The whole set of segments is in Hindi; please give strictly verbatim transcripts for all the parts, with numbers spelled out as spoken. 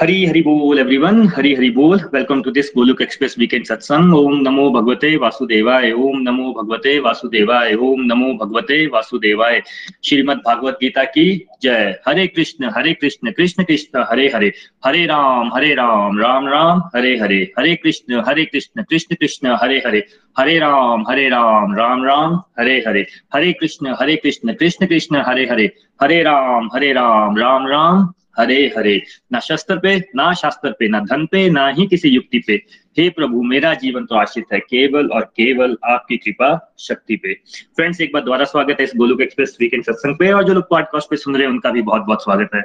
हरी हरि बोल एवरीवन, हरी हरि बोल। Welcome to this Golok express weekend सत्संग। ओम नमो भगवते वासुदेवाय, ओम नमो भगवते वासुदेवाय, ओम नमो भगवते वासुदेवाय। श्रीमद् भागवत गीता की जय। हरे कृष्ण हरे कृष्ण कृष्ण कृष्ण हरे हरे, हरे राम हरे राम राम राम हरे हरे, हरे कृष्ण हरे कृष्ण कृष्ण कृष्ण हरे हरे, हरे राम हरे राम राम राम हरे हरे, हरे कृष्ण हरे कृष्ण कृष्ण कृष्ण हरे हरे, हरे राम हरे राम राम राम हरे हरे। ना शस्त्र पे ना शास्त्र पे, ना धन पे ना ही किसी युक्ति पे, हे प्रभु मेरा जीवन तो आश्रित है केवल और केवल आपकी कृपा शक्ति पे। फ्रेंड्स, एक बार दोबारा स्वागत है इस गोलोक एक्सप्रेस वीकेंड सत्संग पे, और जो लोग पॉडकास्ट पे सुन रहे हैं उनका भी बहुत बहुत स्वागत है।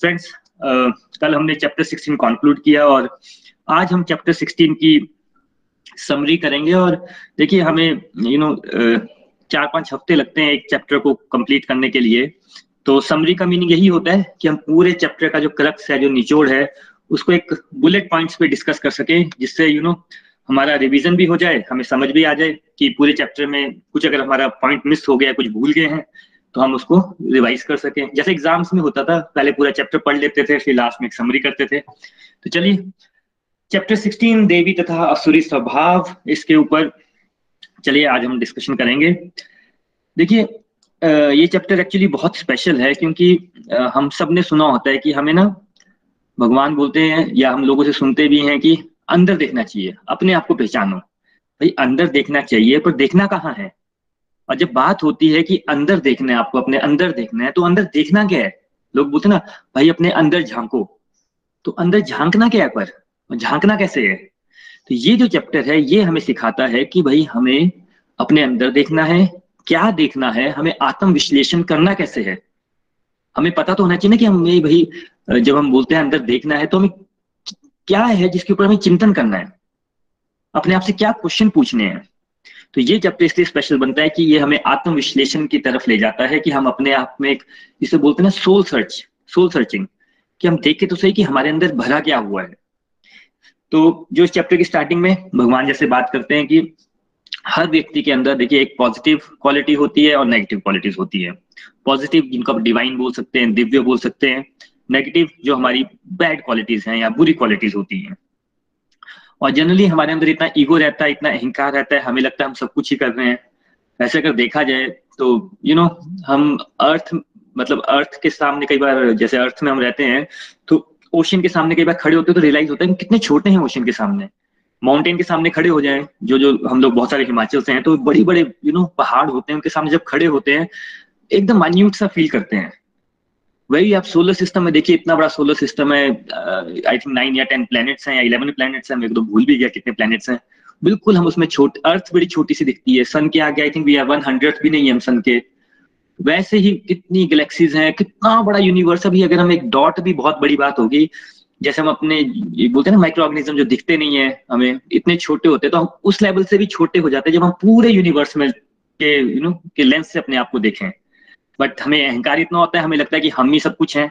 फ्रेंड्स, कल हमने चैप्टर सिक्सटीन कंक्लूड किया और आज हम चैप्टर सिक्सटीन की समरी करेंगे। और देखिए, हमें यू नो चार पांच हफ्ते लगते हैं एक चैप्टर को कंप्लीट करने के लिए, तो समरी का मीनिंग यही होता है कि हम पूरे चैप्टर का जो क्रक्स है, जो निचोड़ है, उसको एक बुलेट पॉइंट्स पे डिस्कस कर सके, जिससे यू नो हमारा रिवीजन भी हो जाए, हमें समझ भी आ जाए कि पूरे चैप्टर में कुछ अगर हमारा पॉइंट मिस हो गया, कुछ भूल गए हैं, तो हम उसको रिवाइज कर सकें। जैसे एग्जाम्स में होता था, पहले पूरा चैप्टर पढ़ लेते थे, फिर लास्ट में एक समरी करते थे। तो चलिए, चैप्टर सिक्सटीन देवी तथा असुरी स्वभाव, इसके ऊपर चलिए आज हम डिस्कशन करेंगे। देखिए, ये चैप्टर एक्चुअली बहुत स्पेशल है, क्योंकि हम सब ने सुना होता है कि हमें ना भगवान बोलते हैं, या हम लोगों से सुनते भी हैं कि अंदर देखना चाहिए, अपने आप को पहचानो। भाई, अंदर देखना चाहिए, पर देखना कहाँ है? और जब बात होती है कि अंदर देखना है, आपको अपने अंदर देखना है, तो अंदर देखना क्या है? लोग बोलते ना भाई अपने अंदर झांको, तो अंदर झांकना क्या है, पर झांकना कैसे है? तो ये जो चैप्टर है ये हमें सिखाता है कि भाई हमें अपने अंदर देखना है, क्या देखना है, हमें आत्म विश्लेषण करना कैसे है। हमें पता तो होना चाहिए ना कि हमें भाई जब हम बोलते हैं अंदर देखना है, तो हमें क्या है जिसके ऊपर हमें चिंतन करना है, अपने आप से क्या क्वेश्चन पूछने हैं। तो ये चैप्टर इसलिए स्पेशल बनता है कि ये हमें आत्म विश्लेषण की तरफ ले जाता है, कि हम अपने आप में एक, जिसे बोलते हैं ना सोल सर्च, सोल सर्चिंग, कि हम देख के तो सही कि हमारे अंदर भरा क्या हुआ है। तो जो इस चैप्टर की स्टार्टिंग में भगवान जैसे बात करते हैं कि हर व्यक्ति के अंदर देखिए एक पॉजिटिव क्वालिटी होती है और नेगेटिव क्वालिटीज होती है। पॉजिटिव जिनको आप डिवाइन बोल सकते हैं, दिव्य बोल सकते हैं, नेगेटिव जो हमारी बैड क्वालिटीज हैं या बुरी क्वालिटीज होती हैं। और जनरली हमारे अंदर इतना ईगो रहता है, इतना अहंकार रहता है, हमें लगता है हम सब कुछ ही कर रहे हैं। वैसे अगर देखा जाए तो यू नो हम अर्थ मतलब अर्थ के सामने कई बार, जैसे अर्थ में हम रहते हैं तो ओशन के सामने कई बार खड़े होते हैं तो रियलाइज होता है हम कितने छोटे हैं। ओशन के सामने, माउंटेन के सामने खड़े हो जाएं, जो जो हम लोग बहुत सारे हिमाचल से हैं, तो बड़े बड़े यू नो पहाड़ होते हैं, उनके सामने जब खड़े होते हैं एकदम माइन्यूट सा फील करते हैं। वही आप सोलर सिस्टम में देखिए, इतना बड़ा सोलर सिस्टम है, आई थिंक नाइन या टेन प्लैनेट्स हैं या इलेवन प्लैनेट्स हैं, मेरे को तो भूल भी गया कितने प्लैनेट्स हैं। बिल्कुल हम उसमें छोटे, अर्थ बड़ी छोटी सी दिखती है, सन के आगे I think we are one hundred भी नहीं है हम सन के। वैसे ही कितनी गैलेक्सीज हैं, कितना बड़ा यूनिवर्स है। अगर हम एक डॉट, भी बहुत बड़ी बात होगी। जैसे हम अपने बोलते हैं ना माइक्रो ऑर्गेनिज्म जो दिखते नहीं है हमें, इतने छोटे होते हैं, तो हम उस लेवल से भी छोटे हो जाते हैं जब हम पूरे यूनिवर्स में के यू नो के लेंस से अपने आप को देखें। बट हमें अहंकार इतना होता है, हमें लगता है कि हम ही सब कुछ हैं।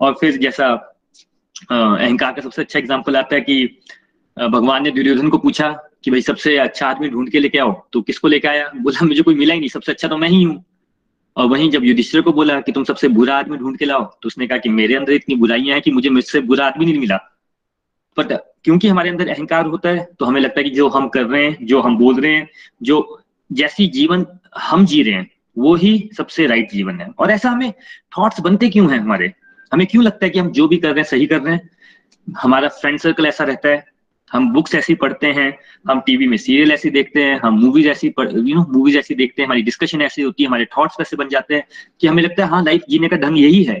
और फिर जैसा अहंकार का सबसे अच्छा एग्जाम्पल आता है कि भगवान ने दुर्योधन को पूछा कि भाई सबसे अच्छा आदमी ढूंढ के लेके आओ, तो किसको लेके आया? बोला मुझे कोई मिला ही नहीं, सबसे अच्छा तो मैं ही हूँ। और वहीं जब युधिष्ठिर को बोला कि तुम सबसे बुरा आदमी ढूंढ के लाओ, तो उसने कहा कि मेरे अंदर इतनी बुराइयां हैं कि मुझे मुझसे बुरा आदमी नहीं मिला। बट क्योंकि हमारे अंदर अहंकार होता है, तो हमें लगता है कि जो हम कर रहे हैं, जो हम बोल रहे हैं, जो जैसी जीवन हम जी रहे हैं, वो ही सबसे राइट जीवन है। और ऐसा हमें थॉट्स बनते क्यों हैं हमारे? हमें क्यों लगता है कि हम जो भी कर रहे हैं सही कर रहे हैं? हमारा फ्रेंड सर्कल ऐसा रहता है, हम बुक्स ऐसी पढ़ते हैं, हम टीवी में सीरियल ऐसी देखते हैं, हम मूवीज ऐसी यू नो मूवीज ऐसी देखते हैं, हमारी डिस्कशन ऐसी होती है, हमारे थॉट्स वैसे बन जाते हैं कि हमें लगता है हाँ लाइफ जीने का ढंग यही है।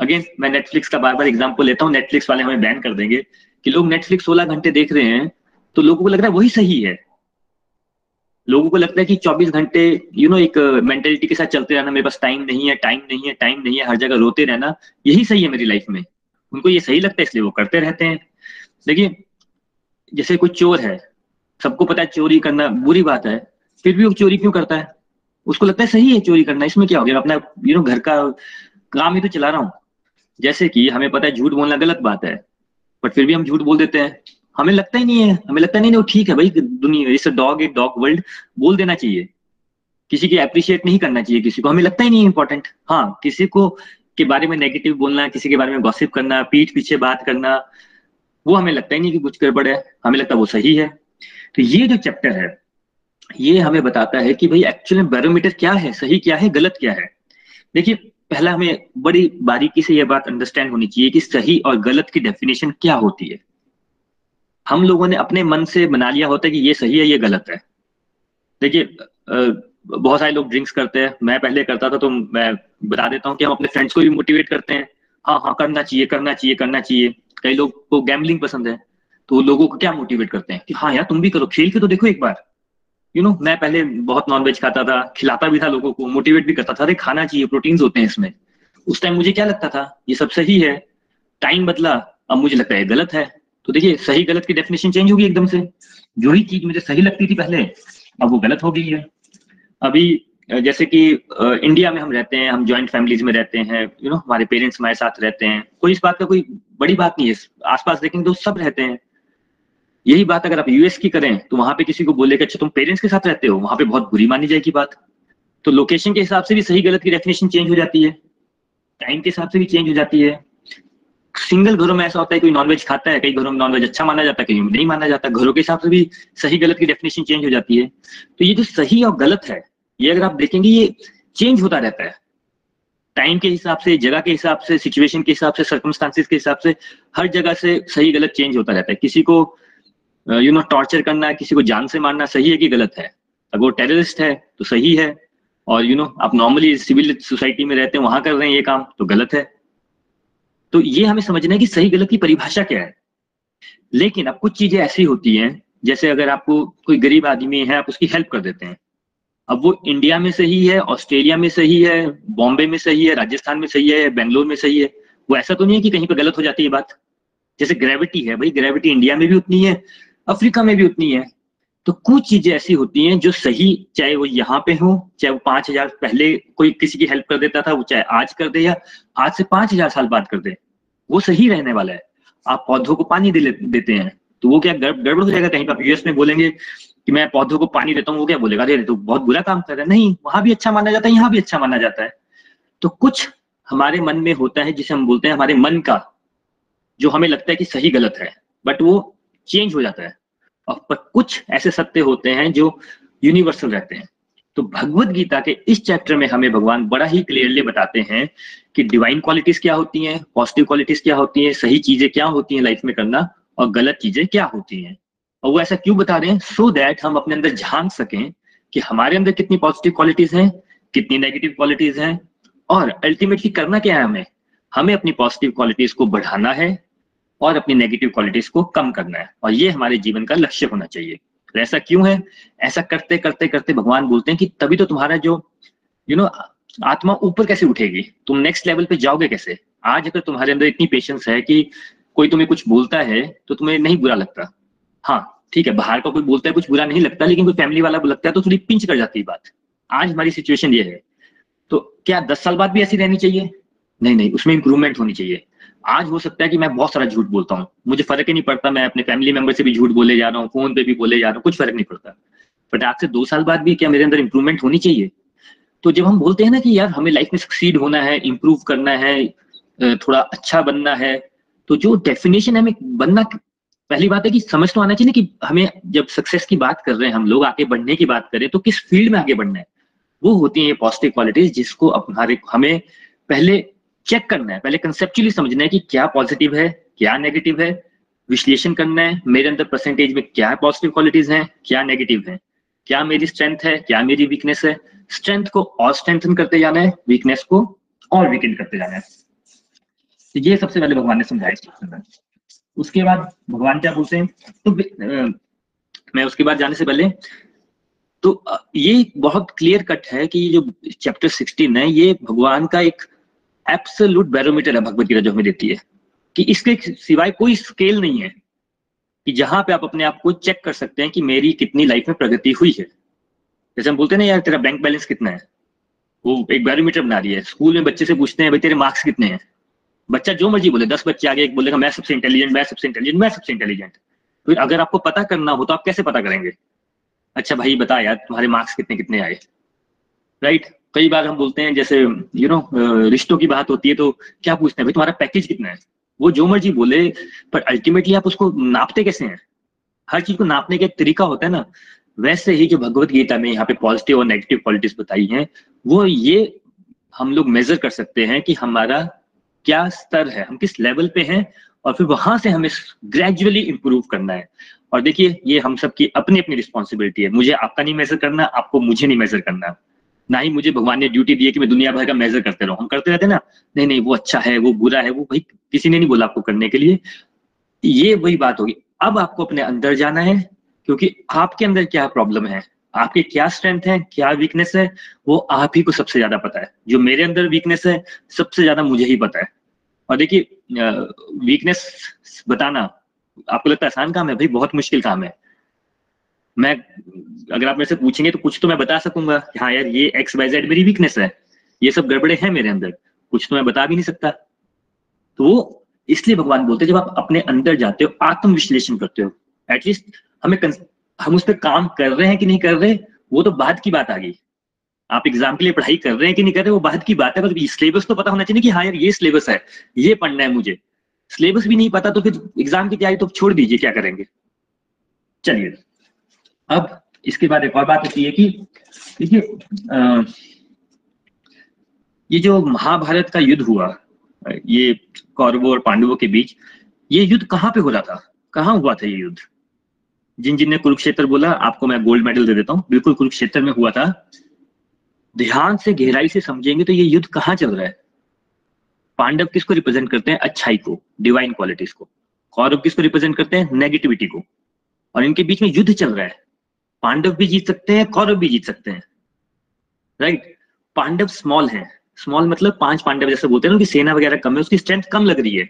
अगेन, मैं नेटफ्लिक्स का बार बार एग्जाम्पल लेता हूँ, नेटफ्लिक्स वाले हमें बैन कर देंगे कि लोग नेटफ्लिक्स सोलह घंटे देख रहे हैं, तो लोगों को लग रहा है वही सही है। लोगों को लगता है कि चौबीस घंटे यू नो एक मेंटेलिटी के साथ चलते रहना, मेरे पास टाइम नहीं है, टाइम नहीं है, टाइम नहीं है, हर जगह रोते रहना, यही सही है मेरी लाइफ में। उनको ये सही लगता है, इसलिए वो करते रहते हैं। देखिए, जैसे कोई चोर है, सबको पता है चोरी करना बुरी बात है, फिर भी वो चोरी क्यों करता है? उसको लगता है सही है चोरी करना, इसमें क्या हो गया, अपना यू नो घर का काम ही तो चला रहा हूँ। जैसे कि हमें पता है झूठ बोलना गलत बात है, बट फिर भी हम झूठ बोल देते हैं, हमें लगता ही नहीं है, हमें लगता नहीं, नहीं ठीक है भाई, दुनिया इस डॉग ए डॉग वर्ल्ड बोल देना चाहिए, किसी की अप्रिशिएट नहीं करना चाहिए, किसी को हमें लगता ही नहीं है इंपॉर्टेंट। हाँ, किसी को के बारे में नेगेटिव बोलना, किसी के बारे में गॉसिप करना, पीठ पीछे बात करना, वो हमें लगता ही नहीं कि कुछ गड़बड़ है, हमें लगता है वो सही है। तो ये जो चैप्टर है ये हमें बताता है कि भाई एक्चुअली बैरोमीटर क्या है, सही क्या है, गलत क्या है। देखिए पहला हमें बड़ी बारीकी से यह बात अंडरस्टैंड होनी चाहिए कि सही और गलत की डेफिनेशन क्या होती है। हम लोगों ने अपने मन से बना लिया होता है कि ये सही है ये गलत है। देखिए बहुत सारे लोग ड्रिंक्स करते हैं, मैं पहले करता था, तो मैं बता देता हूँ कि हम अपने फ्रेंड्स को भी मोटिवेट करते हैं, हाँ हाँ करना चाहिए करना चाहिए करना चाहिए। कई लोग को गैम्बलिंग पसंद है तो लोगों को क्या मोटिवेट करते हैं कि हाँ यार तुम भी करो, खेल के तो देखो एक बार, यू नो। मैं पहले बहुत नॉनवेज खाता था, खिलाता भी था लोगों को, मोटिवेट भी करता था, अरे खाना चाहिए, प्रोटीन्स होते हैं इसमें। उस टाइम मुझे क्या लगता था ये सब सही है, टाइम बदला अब मुझे लगता है गलत है। तो देखिए सही गलत की डेफिनेशन चेंज होगी एकदम से, जो ही चीज मुझे सही लगती थी पहले अब वो गलत हो गई है। अभी जैसे कि इंडिया में हम रहते हैं, हम ज्वाइंट फैमिलीज में रहते हैं, यू नो हमारे पेरेंट्स हमारे साथ रहते हैं, कोई इस बात का कोई बड़ी बात नहीं है, आसपास देखेंगे तो सब रहते हैं। यही बात अगर आप यूएस की करें तो वहां पे किसी को बोलेगा अच्छा तुम पेरेंट्स के साथ रहते हो, वहां पे बहुत बुरी मानी जाएगी बात। तो लोकेशन के हिसाब से भी सही गलत की डेफिनेशन चेंज हो जाती है, टाइम के हिसाब से भी चेंज हो जाती है। सिंगल घरों में ऐसा होता है कोई नॉनवेज खाता है, कई घरों में नॉनवेज अच्छा माना जाता है, कहीं नहीं माना जाता, घरों के हिसाब से भी सही गलत की डेफिनेशन चेंज हो जाती है। तो ये जो सही और गलत है ये अगर आप देखेंगे ये चेंज होता रहता है, टाइम के हिसाब से, जगह के हिसाब से, सिचुएशन के हिसाब से, सर्कमस्टांसिस के हिसाब से, हर जगह से सही गलत चेंज होता रहता है। किसी को यू नो टॉर्चर करना, किसी को जान से मारना सही है कि गलत है? अगर वो टेररिस्ट है तो सही है, और यू नो आप नॉर्मली सिविल सोसाइटी में रहते हैं वहां कर रहे हैं ये काम तो गलत है। तो ये हमें समझना है कि सही गलत की परिभाषा क्या है। लेकिन अब कुछ चीजें ऐसी होती हैं, जैसे अगर आपको कोई गरीब आदमी है आप उसकी हेल्प कर देते हैं, अब वो इंडिया में सही है, ऑस्ट्रेलिया में सही है, बॉम्बे में सही है, राजस्थान में सही है, बेंगलोर में सही है, वो ऐसा तो नहीं है कि कहीं पर गलत हो जाती है बात। जैसे ग्रेविटी है, भाई ग्रेविटी इंडिया में भी उतनी है, अफ्रीका में भी उतनी है। तो कुछ चीजें ऐसी होती हैं जो सही, चाहे वो यहाँ पे हो, चाहे वो पांच हजार पहले कोई किसी की हेल्प कर देता था वो चाहे आज कर दे या आज से पांच हजार साल बाद कर दे, वो सही रहने वाला है। आप पौधों को पानी दे देते हैं तो वो क्या गड़बड़ हो जाएगा? कहीं पर यूएस में बोलेंगे कि मैं पौधों को पानी देता हूँ, वो क्या बोलेगा अरे तो बहुत बुरा काम कर रहा है। नहीं, वहां भी अच्छा माना जाता है, यहाँ भी अच्छा माना जाता है। तो कुछ हमारे मन में होता है जिसे हम बोलते हैं हमारे मन का, जो हमें लगता है कि सही गलत है, बट वो चेंज हो जाता है। और पर कुछ ऐसे सत्य होते हैं जो यूनिवर्सल रहते हैं। तो भगवत गीता के इस चैप्टर में हमें भगवान बड़ा ही क्लियरली बताते हैं कि डिवाइन क्वालिटीज क्या होती हैं, पॉजिटिव क्वालिटीज क्या होती हैं, सही चीजें क्या होती हैं लाइफ में करना, और गलत चीजें क्या होती हैं। और वो ऐसा क्यों बता रहे हैं? सो दैट हम अपने अंदर झांक सकें कि हमारे अंदर कितनी पॉजिटिव क्वालिटीज हैं, कितनी नेगेटिव क्वालिटीज हैं, और अल्टीमेटली करना क्या है। हमें हमें अपनी पॉजिटिव क्वालिटीज को बढ़ाना है और अपनी नेगेटिव क्वालिटीज को कम करना है, और ये हमारे जीवन का लक्ष्य होना चाहिए। तो ऐसा क्यों है? ऐसा करते करते करते भगवान बोलते हैं कि तभी तो तुम्हारा जो यू नो आत्मा ऊपर कैसे उठेगी, तुम नेक्स्ट लेवल पे जाओगे कैसे। आज अगर तुम्हारे अंदर इतनी पेशेंस है कि कोई तुम्हें कुछ बोलता है तो तुम्हें नहीं बुरा लगता, हाँ ठीक है, बाहर का कोई बोलता है कुछ बुरा नहीं लगता, लेकिन कोई फैमिली वाला लगता है तो थोड़ी पिंच कर जाती है बात। आज हमारी सिचुएशन ये है। तो क्या दस साल बाद भी ऐसी रहनी चाहिए? नहीं नहीं, उसमें इंप्रूवमेंट होनी चाहिए। आज हो सकता है कि मैं बहुत सारा झूठ बोलता हूँ, मुझे फर्क ही नहीं पड़ता, मैं अपने फैमिली मेंबर से भी झूठ बोले जा रहा हूँ, फोन पे भी बोले जा रहा हूँ, कुछ फर्क नहीं पड़ता, बट आज से दो साल बाद भी क्या मेरे अंदर इंप्रूवमेंट होनी चाहिए। तो जब हम बोलते हैं ना कि यार हमें लाइफ में सक्सीड होना है, इम्प्रूव करना है, थोड़ा अच्छा बनना है, तो जो डेफिनेशन हमें बनना, पहली बात है कि समझ तो आना चाहिए ना कि हमें जब सक्सेस की बात कर रहे हैं, हम लोग आगे बढ़ने की बात करें तो किस फील्ड में आगे बढ़ना है। वो होती है पॉजिटिव क्वालिटीज, जिसको हमारे हमें पहले चेक करना है, पहले कंसेप्चुअली समझना है कि क्या पॉजिटिव है क्या नेगेटिव है, विश्लेषण करना है मेरे अंदर परसेंटेज में क्या पॉजिटिव क्वालिटीज हैं क्या नेगेटिव हैं, क्या मेरी स्ट्रेंथ है क्या मेरी वीकनेस है। स्ट्रेंथ को और स्ट्रेंथन करते जाना है, वीकनेस को और वीकेंड करते जाना है। तो ये सबसे पहले भगवान ने समझाया। उसके बाद भगवान क्या बोलते हैं, तो मैं उसके बाद जाने से पहले तो ये बहुत क्लियर कट है कि जो चैप्टर सिक्सटीन है ये भगवान का एक एब्सोल्यूट बैरोमीटर है भगवत गीता जो हमें देती है, कि इसके सिवाय कोई स्केल नहीं है कि जहां पे आप अपने आप को चेक कर सकते हैं कि मेरी कितनी लाइफ में प्रगति हुई है। जैसे हम बोलते हैं ना यार तेरा बैंक बैलेंस कितना है, वो एक बैरोमीटर बना रही है। स्कूल में बच्चे से पूछते हैं भाई तेरे मार्क्स कितने हैं, बच्चा जो मर्जी बोले, दस बच्चे आगे एक बोलेगा मैं सबसे इंटेलिजेंट, मैं सबसे इंटेलिजेंट, मैं सबसे इंटेलिजेंट। फिर अगर आपको पता करना हो तो आप कैसे पता करेंगे, अच्छा भाई बता यार तुम्हारे मार्क्स कितने कितने आए, राइट। कई बार हम बोलते हैं जैसे यू नो रिश्तों की बात होती है तो क्या पूछते हैं भाई तुम्हारा पैकेज कितना है, वो जो मर्जी बोले पर अल्टीमेटली आप उसको नापते कैसे हैं। हर चीज को नापने का एक तरीका होता है ना, वैसे ही जो भगवत गीता में यहाँ पे पॉजिटिव और नेगेटिव क्वालिटीज बताई हैं वो ये हम लोग मेजर कर सकते हैं कि हमारा क्या स्तर है, हम किस लेवल पे हैं, और फिर वहां से हमें ग्रेजुअली इंप्रूव करना है। और देखिए ये हम सबकी अपनी अपनी रिस्पॉन्सिबिलिटी है, मुझे आपका नहीं मेजर करना, आपको मुझे नहीं मेजर करना, ना ही मुझे भगवान ने ड्यूटी दी है कि मैं दुनिया भर का मेजर करते रहूं। हम करते रहते ना, नहीं नहीं वो अच्छा है वो बुरा है, वो भाई किसी ने नहीं बोला आपको करने के लिए। ये वही बात होगी, अब आपको अपने अंदर जाना है क्योंकि आपके अंदर क्या प्रॉब्लम है, आपके क्या स्ट्रेंथ है, क्या वीकनेस है, वो आप ही को सबसे ज्यादा पता है। जो मेरे अंदर वीकनेस है सबसे ज्यादा मुझे ही पता है। और देखिए वीकनेस बताना आपको लगता है आसान काम है, भाई बहुत मुश्किल काम है। मैं अगर आप मेरे से पूछेंगे तो कुछ तो मैं बता सकूंगा कि हाँ यार ये एक्स वाई जेड मेरी वीकनेस है, ये सब गड़बड़े हैं मेरे अंदर, कुछ तो मैं बता भी नहीं सकता। तो वो इसलिए भगवान बोलते हैं जब आप अपने अंदर जाते हो, आत्म विश्लेषण करते हो, एटलीस्ट हमें हम उस पर काम कर रहे हैं कि नहीं कर रहे, वो तो बाद की बात आ गई। आप एग्जाम के लिए पढ़ाई कर रहे हैं कि नहीं कर रहे, वो बाद की बात है। पर सिलेबस तो पता होना चाहिए कि हाँ यार ये सिलेबस है, ये पढ़ना है मुझे। सिलेबस भी नहीं पता तो फिर एग्जाम की तैयारी तो छोड़ दीजिए, क्या करेंगे। चलिए अब इसके बाद एक और बात होती है कि देखिए ये जो महाभारत का युद्ध हुआ, ये कौरवों और पांडवों के बीच, ये युद्ध कहाँ पे हो रहा था, कहाँ हुआ था ये युद्ध। जिन जिन ने कुरुक्षेत्र बोला आपको मैं गोल्ड मेडल दे देता हूँ, बिल्कुल कुरुक्षेत्र में हुआ था। ध्यान से गहराई से समझेंगे तो ये युद्ध कहाँ चल रहा है। पांडव किसको रिप्रेजेंट करते हैं, अच्छाई को, डिवाइन क्वालिटीज को। कौरव किसको रिप्रेजेंट करते हैं, नेगेटिविटी को। और इनके बीच में युद्ध चल रहा है, पांडव भी जीत सकते हैं, कौरव भी जीत सकते हैं, राइट। पांडव स्मॉल है, स्मॉल मतलब पांच पांडव जैसे बोलते हैं ना, उनकी सेना वगैरह कम है, उसकी स्ट्रेंथ कम लग रही है।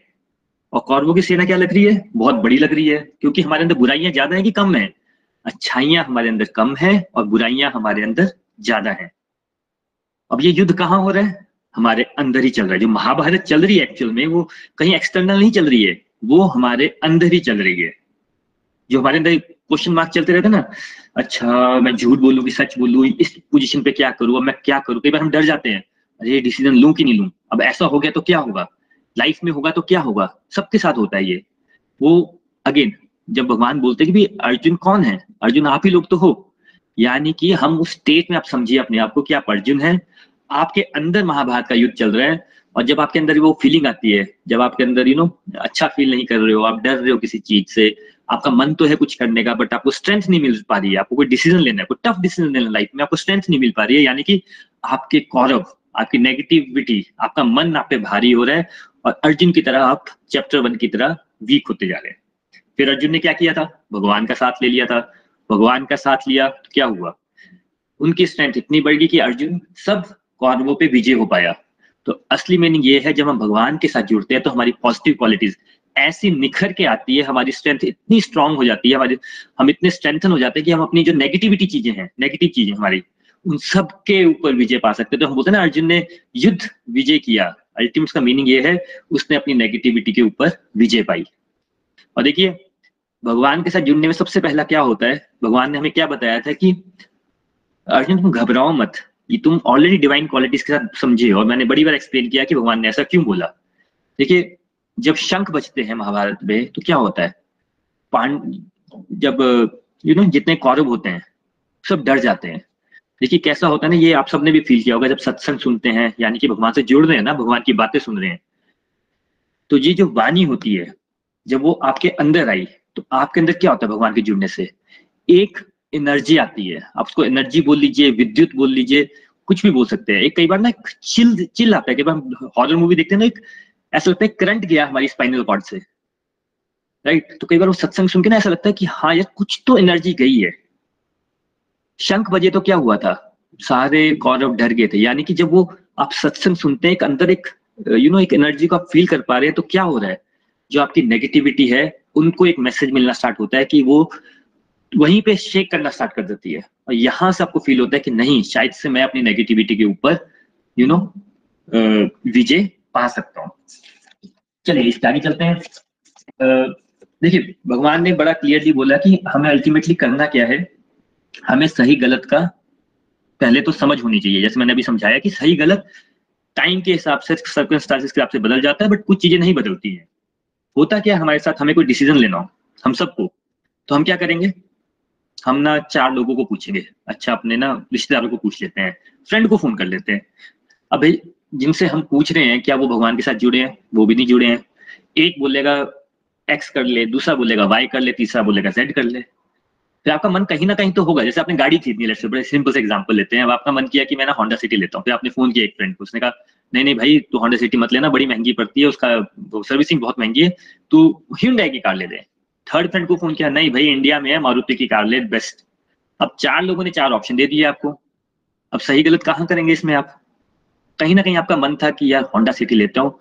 और कौरवों की सेना क्या लग रही है, बहुत बड़ी लग रही है, क्योंकि हमारे अंदर बुराइयां ज्यादा है कि कम है, अच्छाइयां हमारे अंदर कम है और बुराइयां हमारे अंदर ज्यादा है। अब ये युद्ध कहाँ हो रहा है, हमारे अंदर ही चल रहा है। जो महाभारत चल रही है एक्चुअल में वो कहीं एक्सटर्नल नहीं चल रही है, वो हमारे अंदर ही चल रही है। जो हमारे अंदर क्वेश्चन मार्क चलते रहते हैं ना, अच्छा मैं झूठ बोलूँ कि सच बोलूँ, इस पोजिशन पे क्या करूँ, मैं क्या करूँ। कई बार हम डर जाते हैं, अरे डिसीजन लूँ कि नहीं लूँ, अब ऐसा हो गया तो क्या होगा, लाइफ में होगा तो क्या होगा, सबके साथ होता है ये। वो अगेन जब भगवान बोलते हैं कि भाई अर्जुन कौन है, अर्जुन आप ही लोग तो हो, यानी कि हम उस स्टेट में, आप समझिए अपने आप को कि आप अर्जुन हैं, आपके अंदर महाभारत का युद्ध चल रहा है। और जब आपके अंदर वो फीलिंग आती है, जब आपके अंदर यू नो अच्छा फील नहीं कर रहे हो, आप डर रहे हो किसी चीज से, आपका मन तो है कुछ करने का बट आपको स्ट्रेंथ नहीं मिल पा रही है, आपको कोई डिसीजन लेना है, कोई टफ डिसीजन लेना लाइफ में, आपको स्ट्रेंथ नहीं मिल पा रही है, यानी कि आपके कौरव, आपकी नेगेटिविटी, आपका मन आप पे भारी हो रहा है और अर्जुन की तरह आप चैप्टर वन की तरह वीक होते जा रहे हैं। फिर अर्जुन ने क्या किया था, भगवान का साथ ले लिया था। भगवान का साथ लिया तो क्या हुआ, उनकी स्ट्रेंथ इतनी बढ़ गई कि अर्जुन सब कौरवों पे विजय हो पाया। तो असली मीनिंग ये है, जब हम भगवान के साथ जुड़ते हैं तो हमारी पॉजिटिव क्वालिटीज ऐसी निखर के आती है, हमारी स्ट्रेंथ इतनी स्ट्रांग हो जाती है, हमारी हम इतने स्ट्रेंथन हो जाते हैं कि हम अपनी जो नेगेटिविटी चीजें हैं, नेगेटिव चीजें हमारी, उन सब के ऊपर विजय पा सकते हैं। तो हम बोलते हैं ना अर्जुन ने युद्ध विजय किया, अल्टीमेट का मीनिंग ये है उसने अपनी नेगेटिविटी के ऊपर विजय पाई। और देखिए भगवान के साथ जुड़ने में सबसे पहला क्या होता है, भगवान ने हमें क्या बताया था कि अर्जुन तुम घबराओ मत, ये तुम ऑलरेडी डिवाइन क्वालिटीज के साथ समझे हो। और मैंने बड़ी बार एक्सप्लेन किया कि भगवान ने ऐसा क्यों बोला। देखिए जब शंख बजते हैं महाभारत में तो क्या होता है, पांड जब यू नो जितने कौरव होते हैं सब डर जाते हैं। देखिए कैसा होता है ना, ये आप सबने भी फील किया होगा, जब सत्संग सुनते हैं यानी कि भगवान से जुड़ रहे हैं ना, भगवान की बातें सुन रहे हैं, तो ये जो वाणी होती है जब वो आपके अंदर आई तो आपके अंदर क्या होता है, भगवान के जुड़ने से एक एनर्जी आती है, आप उसको एनर्जी बोल लीजिए, विद्युत बोल लीजिए, कुछ भी बोल सकते हैं। एक कई बार ना चिल चिल आता है, कई बार हम हॉरर मूवी देखते हैं ना, एक ऐसा लगता है करंट गया हमारी स्पाइनल कॉर्ड से, राइट। तो कई बार वो सत्संग सुन के ना ऐसा लगता है कि हाँ यार कुछ तो एनर्जी गई है। शंख बजे तो क्या हुआ था, सारे कौरव डर गए थे, यानी कि जब वो आप सत्संग सुनते हैं एक अंदर एक यू नो एक एनर्जी को आप फील कर पा रहे हैं, तो क्या हो रहा है, जो आपकी नेगेटिविटी है उनको एक मैसेज मिलना स्टार्ट होता है कि वो वहीं पे शेक करना स्टार्ट कर देती है। और यहाँ से आपको फील होता है कि नहीं शायद से मैं अपनी नेगेटिविटी के ऊपर यू नो विजय पा सकता हूँ। चलिए इसके आगे चलते हैं। देखिए भगवान ने बड़ा क्लियरली बोला कि हमें अल्टीमेटली करना क्या है, हमें सही गलत का पहले तो समझ होनी चाहिए। जैसे मैंने अभी समझाया कि सही गलत टाइम के हिसाब से, सर्कमस्टेंसेस के हिसाब से बदल जाता है, बट कुछ चीजें नहीं बदलती है। होता क्या हमारे साथ, हमें कोई डिसीजन लेना हो हम सबको, तो हम क्या करेंगे, हम ना चार लोगों को पूछेंगे, अच्छा अपने ना रिश्तेदारों को पूछ लेते हैं, फ्रेंड को फोन कर लेते हैं। अब भाई जिनसे हम पूछ रहे हैं क्या वो भगवान के साथ जुड़े हैं, वो भी नहीं जुड़े हैं। एक बोलेगा एक्स कर ले, दूसरा बोलेगा वाई कर ले, तीसरा बोलेगा जेड कर ले। फिर आपका मन कहीं ना कहीं तो होगा। जैसे आपने गाड़ी खरीदनी है, बड़े सिंपल से एग्जांपल लेते हैं। अब आपका मन किया कि मैं ना होंडा सिटी लेता हूँ, फिर आपने फोन किया एक फ्रेंड को, उसने कहा नहीं नहीं भाई तू होंडा सिटी मत लेना, बड़ी महंगी पड़ती है, उसका सर्विसिंग बहुत महंगी है, तू ह्यूंडई की कार ले ले। थर्ड फ्रेंड को फोन किया, नहीं भाई इंडिया में है मारुति की कार ले बेस्ट। अब चार लोगों ने चार ऑप्शन दे दिए आपको, अब सही गलत कहाँ करेंगे इसमें आप? कहीं ना कहीं आपका मन था कि यार होंडा सिटी लेता हूँ।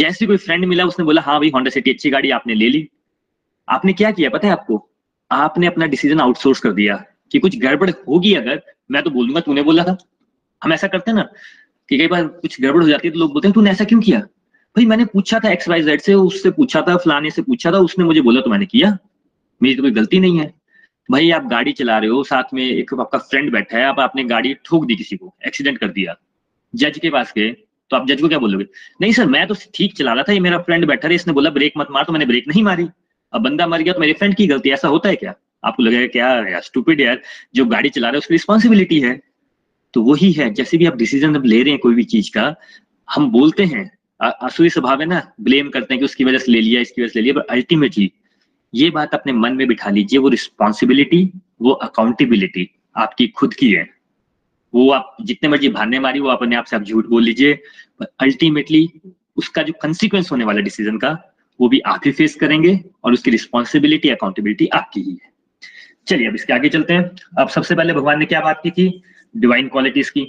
जैसे कोई फ्रेंड मिला उसने बोला हाँ भाई होंडा सिटी अच्छी गाड़ी, आपने ले ली। आपने क्या किया पता है आपको, आपने अपना डिसीजन आउटसोर्स कर दिया कि कुछ गड़बड़ होगी अगर मैं तो बोलूंगा तूने बोला था। हम ऐसा करते हैं ना कि कई बार कुछ गड़बड़ हो जाती है तो लोग बोलते हैं तूने ऐसा क्यों किया, भाई मैंने पूछा था एक्स वाई जेड से, उससे पूछा था, फलाने से पूछा था, उसने मुझे बोला तो मैंने किया, मेरी तो कोई गलती नहीं है। भाई आप गाड़ी चला रहे हो, साथ में एक आपका फ्रेंड बैठा है, आप आपने गाड़ी ठोक दी किसी को, एक्सीडेंट कर दिया, जज के पास गए तो आप जज को क्या बोलोगे, नहीं सर मैं तो ठीक चला रहा था, ये मेरा फ्रेंड बैठा है, इसने बोला ब्रेक मत मार तो मैंने ब्रेक नहीं मारी, अब बंदा मर गया तो मेरे फ्रेंड की गलती। ऐसा होता है क्या? आपको लगेगा क्या यार स्टूपिड यार, जो गाड़ी चला रहा है उसकी रिस्पॉन्सिबिलिटी है। तो वही है, जैसे भी आप डिसीजन अब ले रहे हैं कोई भी चीज का, हम बोलते हैं आसुरी स्वभाव है ना, ब्लेम करते हैं कि उसकी वजह से ले लिया, इसकी वजह से ले लिया, बट अल्टीमेटली ये बात अपने मन में बिठा लीजिए, वो रिस्पॉन्सिबिलिटी वो अकाउंटेबिलिटी आपकी खुद की है। वो आप जितने मर्जी भाने मारी वो अपने आप से आप झूठ बोल लीजिए, पर अल्टीमेटली उसका जो कंसिक्वेंस होने वाला डिसीजन का वो भी आप ही फेस करेंगे और उसकी रिस्पॉन्सिबिलिटी अकाउंटेबिलिटी आपकी ही है। चलिए अब इसके आगे चलते हैं। अब सबसे पहले भगवान ने क्या बात की थी, डिवाइन क्वालिटीज की,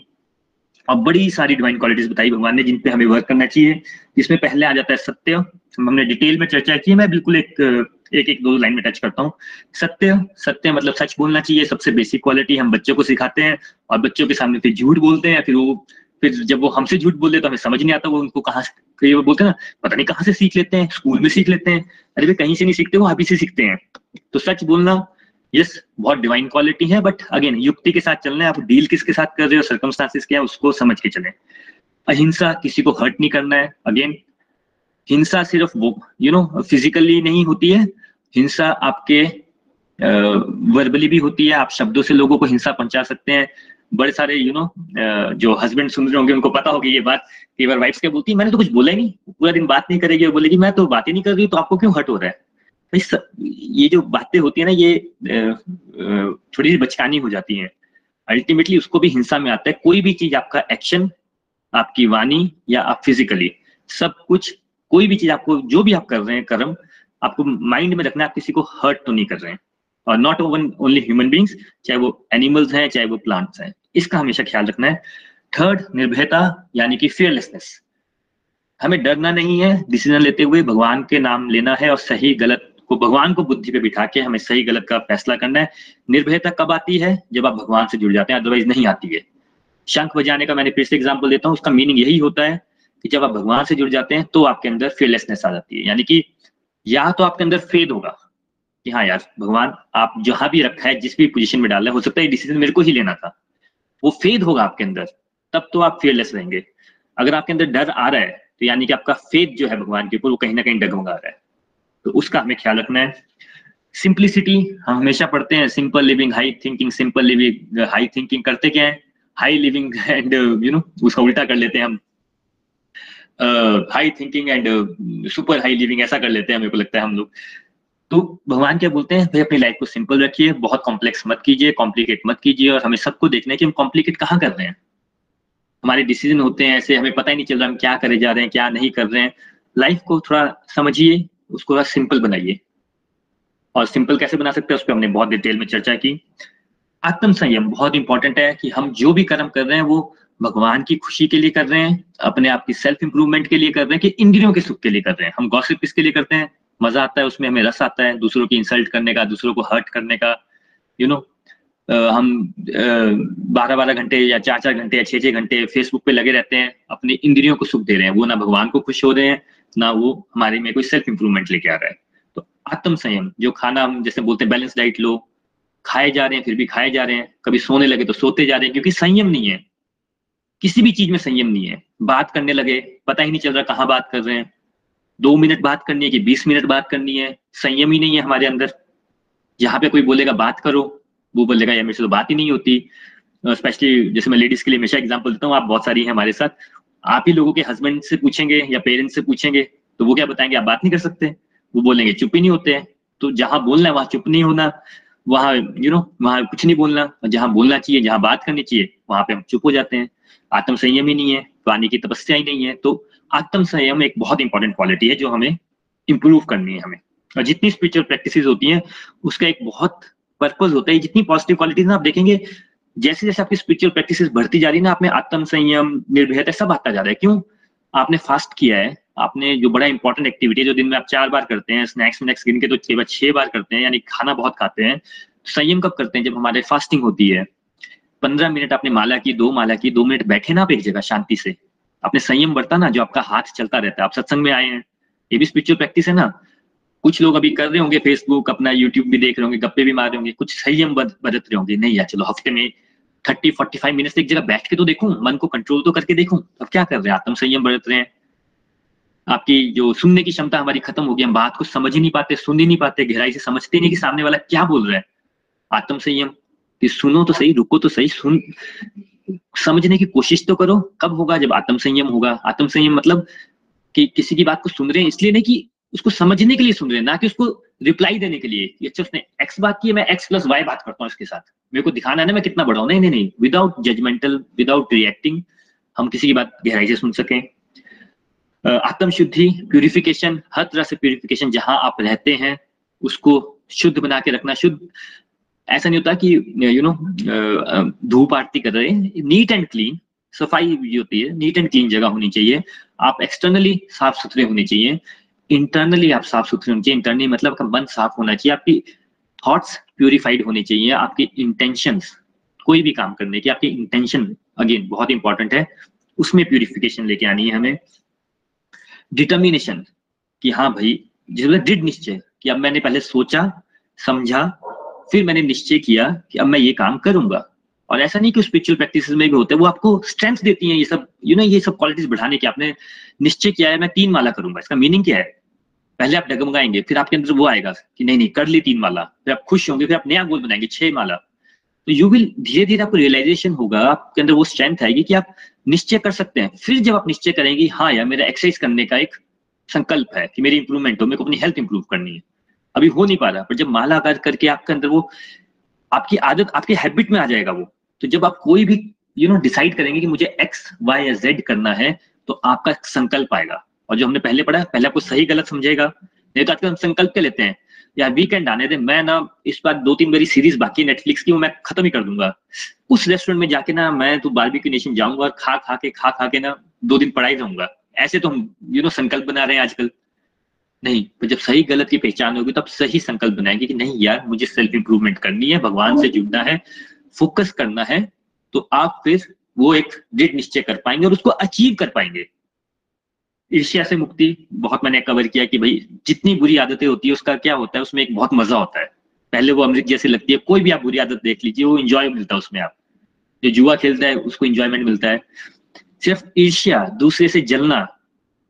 और बड़ी सारी डिवाइन क्वालिटीज बताई भगवान ने जिन पे हमें वर्क करना चाहिए। जिसमें पहले आ जाता है सत्य, हमने डिटेल में चर्चा की है, मैं बिल्कुल एक एक एक दो लाइन में टच करता हूँ। सत्य, सत्य मतलब सच बोलना चाहिए, सबसे बेसिक क्वालिटी। हम बच्चों को सिखाते हैं और बच्चों के सामने फिर झूठ बोलते हैं, फिर वो फिर जब वो हमसे झूठ बोलते हैं तो हमें समझ नहीं आता वो उनको कहाँ से, वो बोलते हैं ना पता नहीं कहाँ से सीख लेते हैं, स्कूल में सीख लेते हैं, अरे वे कहीं से नहीं सीखते, वो आप ही से सीखते हैं। तो सच बोलना यस बहुत डिवाइन क्वालिटी है, बट अगेन युक्ति के साथ चलना है, आप डील किसके साथ कर रहे हो, सर्कमस्टांसेस क्या है उसको समझ के चलें। अहिंसा, किसी को हर्ट नहीं करना है। अगेन हिंसा सिर्फ वो यू नो फिजिकली नहीं होती है, हिंसा आपके वर्बली भी होती है, आप शब्दों से लोगों को हिंसा पहुंचा सकते हैं। बड़े सारे यू नो जो हस्बैंड सुन रहे होंगे उनको पता होगी ये बात, कई बार वाइफ्स क्या बोलती है मैंने तो कुछ बोला ही नहीं, पूरा दिन बात नहीं करेगी और बोलेगी मैं तो बातें नहीं कर रही तो आपको क्यों हर्ट हो रहा है। ये जो बातें होती है ना ये थोड़ी सी बचकानी हो जाती है, अल्टीमेटली उसको भी हिंसा में आता है। कोई भी चीज, आपका एक्शन, आपकी वाणी या आप फिजिकली सब कुछ, कोई भी चीज आपको जो भी आप कर रहे हैं कर्म, आपको माइंड में रखना है आप किसी को हर्ट तो नहीं कर रहे हैं। और नॉट ओनली ह्यूमन बींग्स, चाहे वो एनिमल्स हैं चाहे वो प्लांट्स हैं, इसका हमेशा ख्याल रखना है। थर्ड, निर्भयता यानी कि फियरलेसनेस, हमें डरना नहीं है, डिसीजन लेते हुए भगवान के नाम लेना है और सही गलत को भगवान को बुद्धि पे बिठा के हमें सही गलत का फैसला करना है। निर्भयता कब आती है, जब आप भगवान से जुड़ जाते हैं, अदरवाइज नहीं आती है। शंख बजाने का मैंने फिर से एग्जाम्पल देता हूँ, उसका मीनिंग यही होता है कि जब आप भगवान से जुड़ जाते हैं तो आपके अंदर फियरलेसनेस आ जाती है, यानी कि या तो आपके अंदर फेद होगा कि हाँ यार भगवान आप जहां भी रखा है, जिस भी पोजीशन में डाला है, हो सकता है ये डिसीजन मेरे को ही लेना था, वो फेद होगा आपके अंदर, तब तो आप फेयरलेस रहेंगे। अगर आपके अंदर डर आ रहा है तो यानी कि आपका फेथ जो है भगवान के ऊपर वो कहीं ना कहीं डगमगा रहा है, तो उसका हमें ख्याल रखना है। सिंप्लिसिटी, हम हमेशा पढ़ते हैं simple living high thinking, simple living high thinking, करते क्या है high living and you know उसका उल्टा कर लेते हैं हम, high thinking and super high living, ऐसा कर लेते हैं मेरे को लगता है हम लोग। तो भगवान क्या बोलते हैं, भाई अपनी लाइफ को सिंपल रखिए, बहुत कॉम्प्लेक्स मत कीजिए, कॉम्प्लिकेट मत कीजिए। और हमें सबको देखना है कि हम कॉम्प्लिकेट कहाँ कर रहे हैं, हमारे डिसीजन होते हैं ऐसे, हमें पता ही नहीं चल रहा हम क्या करे जा रहे हैं क्या नहीं कर रहे हैं। लाइफ को थोड़ा समझिए, उसको थोड़ा सिंपल बनाइए, और सिंपल कैसे बना सकते हैं उस पर हमने बहुत डिटेल में चर्चा की। आत्म संयम बहुत इंपॉर्टेंट है कि हम जो भी कर्म कर रहे हैं वो भगवान की खुशी के लिए कर रहे हैं, अपने आप की सेल्फ इंप्रूवमेंट के लिए कर रहे हैं, कि इंद्रियों के सुख के लिए कर रहे हैं। हम गॉसिप इसके लिए करते हैं, मजा आता है उसमें, हमें रस आता है दूसरों की इंसल्ट करने का, दूसरों को हर्ट करने का, यू नो हम बारह बारह घंटे या चार चार घंटे या छः छः घंटे फेसबुक पे लगे रहते हैं, अपने इंद्रियों को सुख दे रहे हैं, वो ना भगवान को खुश हो रहे हैं, ना वो हमारे में कोई सेल्फ इंप्रूवमेंट लेके आ रहा है। तो आत्म संयम, जो खाना हम जैसे बोलते हैं बैलेंस डाइट लो, खाए जा रहे हैं फिर भी खाए जा रहे हैं, कभी सोने लगे तो सोते जा रहे हैं, क्योंकि संयम नहीं है, किसी भी चीज में संयम नहीं है। बात करने लगे पता ही नहीं चल रहा कहाँ बात कर रहे हैं, दो मिनट बात करनी है कि बीस मिनट बात करनी है, संयम ही नहीं है हमारे अंदर। यहाँ पे कोई बोलेगा बात करो, वो बोलेगा यार मेरे से तो बात ही नहीं होती। स्पेशली जैसे मैं लेडीज के लिए हमेशा एग्जांपल देता हूँ, आप बहुत सारी हैं हमारे साथ, आप ही लोगों के हस्बैंड से पूछेंगे या पेरेंट्स से पूछेंगे तो वो क्या बताएंगे, आप बात नहीं कर सकते, वो बोलेंगे चुप ही नहीं होते हैं। तो जहाँ बोलना है वहाँ चुप नहीं होना, वहाँ यू नो वहाँ कुछ नहीं बोलना, और जहाँ बोलना चाहिए जहाँ बात करनी चाहिए वहाँ पे हम चुप हो जाते हैं। आत्म संयम ही नहीं है, वाणी की तपस्या ही नहीं है। तो आत्म संयम एक बहुत इंपॉर्टेंट क्वालिटी है जो हमें इम्प्रूव करनी है हमें। और जितनी स्पिरिचुअल प्रैक्टिसेस होती हैं उसका एक बहुत पर्पस होता है, जितनी पॉजिटिव क्वालिटीज ना आप देखेंगे जैसे जैसे आपकी स्पिरिचुअल प्रैक्टिसेस बढ़ती जा रही है ना, आप में आत्म संयम, निर्भयता सब आता जा रहा है। क्यों? आपने फास्ट किया है, आपने जो बड़ा इंपॉर्टेंट एक्टिविटी है जो दिन में आप चार बार करते हैं, स्नैक्स विनैक्स गिन के तो छह बार छह बार करते हैं, यानी खाना बहुत खाते हैं। संयम कब करते हैं? जब हमारे फास्टिंग होती है, पंद्रह मिनट आपने माला की, दो माला की, दो मिनट बैठे ना आप एक जगह शांति से, आपने संयम बढ़ता ना, जो आपका हाथ चलता रहता है। आप सत्संग में आए हैं, ये भी स्पिरिचुअल प्रैक्टिस है ना। कुछ लोग अभी कर रहे होंगे फेसबुक, अपना यूट्यूब भी देख रहे होंगे, गप्पे भी मार रहे होंगे, कुछ संयम बरत रहे होंगे, नहीं यार चलो हफ्ते में थर्टी फोर्टी फाइव मिनट एक जगह बैठ के तो देखूं, मन को कंट्रोल तो करके देखूं। अब क्या कर रहे हैं? आत्म संयम बरत रहे हैं। आपकी जो सुनने की क्षमता हमारी खत्म होगी, हम बात को समझ ही नहीं पाते, सुन ही नहीं पाते, गहराई से समझते नहीं कि सामने वाला क्या बोल रहा है। आत्म संयम कि सुनो तो सही, रुको तो सही, सुन समझने की कोशिश तो करो। कब होगा? जब आत्म संयम होगा। आत्म संयम मतलब कि किसी की बात को सुन रहे हैं इसलिए नहीं कि उसको समझने के लिए सुन रहे हैं, ना कि उसको रिप्लाई देने के लिए कि अच्छा उसने एक्स बात की है, मैं एक्स प्लस वाई बात करता हूँ इसके साथ, मेरे को दिखाना है ना मैं कितना बड़ा हूँ। नहीं नहीं नहीं, विदाउट जजमेंटल, विदाउट रिएक्टिंग, हम किसी की बात गहराई से सुन सकें। आत्मशुद्धि, प्यूरिफिकेशन, हर तरह से प्यूरिफिकेशन, जहाँ आप रहते हैं उसको शुद्ध बना के रखना। शुद्ध ऐसा नहीं होता कि यू नो धूप आरती कर रहे हैं, नीट एंड क्लीन, सफाई भी होती है, नीट एंड क्लीन जगह होनी चाहिए। आप एक्सटर्नली साफ सुथरे होने चाहिए, इंटरनली आप साफ सुथरे होने चाहिए। इंटरनली मतलब आपका मन साफ होना चाहिए, आपकी थॉट्स प्योरीफाइड होने चाहिए, आपकी इंटेंशंस, कोई भी काम करने की आपकी इंटेंशन अगेन बहुत इंपॉर्टेंट है, उसमें प्योरिफिकेशन लेके आनी है हमें। डिटर्मिनेशन कि हाँ भाई, जिसमें दृढ़ निश्चय कि अब मैंने पहले सोचा समझा फिर मैंने निश्चय किया कि अब मैं ये काम करूंगा। और ऐसा नहीं कि स्पिरिचुअल प्रैक्टिस में भी होते हैं, वो आपको स्ट्रेंथ देती हैं ये सब, यू नो ये सब क्वालिटीज बढ़ाने की। आपने निश्चय किया है मैं तीन माला करूंगा, इसका मीनिंग क्या है? पहले आप डगमगाएंगे, फिर आपके अंदर वो आएगा कि नहीं नहीं कर ली तीन माला, फिर आप खुश होंगे, फिर आप नया गोल बनाएंगे छह माला। तो यू विल, धीरे धीरे आपको रियलाइजेशन होगा, आपके अंदर वो स्ट्रेंथ आएगी कि आप निश्चय कर सकते हैं। फिर जब आप निश्चय करेंगे हाँ यार मेरा एक्सरसाइज करने का एक संकल्प है कि मेरी इंप्रूवमेंट हो, मेरे को अपनी हेल्थ इंप्रूव करनी है, अभी हो नहीं पा रहा, पर जब माला आकार करके आपके अंदर वो आपकी आदत, आपके हैबिट में आ जाएगा वो। तो जब आप कोई भी यू नो डिसाइड करेंगे कि मुझे एक्स वाई या जेड करना है तो आपका संकल्प आएगा। और जो हमने पहले पढ़ा, पहले आपको सही गलत समझेगा, नहीं तो आजकल हम संकल्प के लेते हैं यार वीकेंड आने दे, मैं ना इस बार दो तीन मेरी सीरीज बाकी है नेटफ्लिक्स की, वो मैं खत्म ही कर दूंगा, उस रेस्टोरेंट में जाके ना मैं तो बारबेक्यू नेशन जाऊंगा और खा खा के खा खा के ना दो दिन पढ़ाई रहूंगा। ऐसे तो हम यू नो संकल्प बना रहे हैं आजकल, नहीं। पर जब सही गलत की पहचान होगी तब सही संकल्प बनाएंगे कि नहीं यार मुझे सेल्फ इंप्रूवमेंट करनी है, भगवान से जुड़ना है, फोकस करना है, तो आप फिर वो एक दृढ़ निश्चय कर पाएंगे और उसको अचीव कर पाएंगे। ईर्ष्या से मुक्ति बहुत मैंने कवर किया कि भाई जितनी बुरी आदतें होती है उसका क्या होता है, उसमें एक बहुत मजा होता है, पहले वो अमृत जैसे लगती है, कोई भी आप बुरी आदत देख लीजिए वो इंजॉय मिलता है उसमें। आप जो जुआ खेलता है उसको इंजॉयमेंट मिलता है। सिर्फ ईर्ष्या, दूसरे से जलना,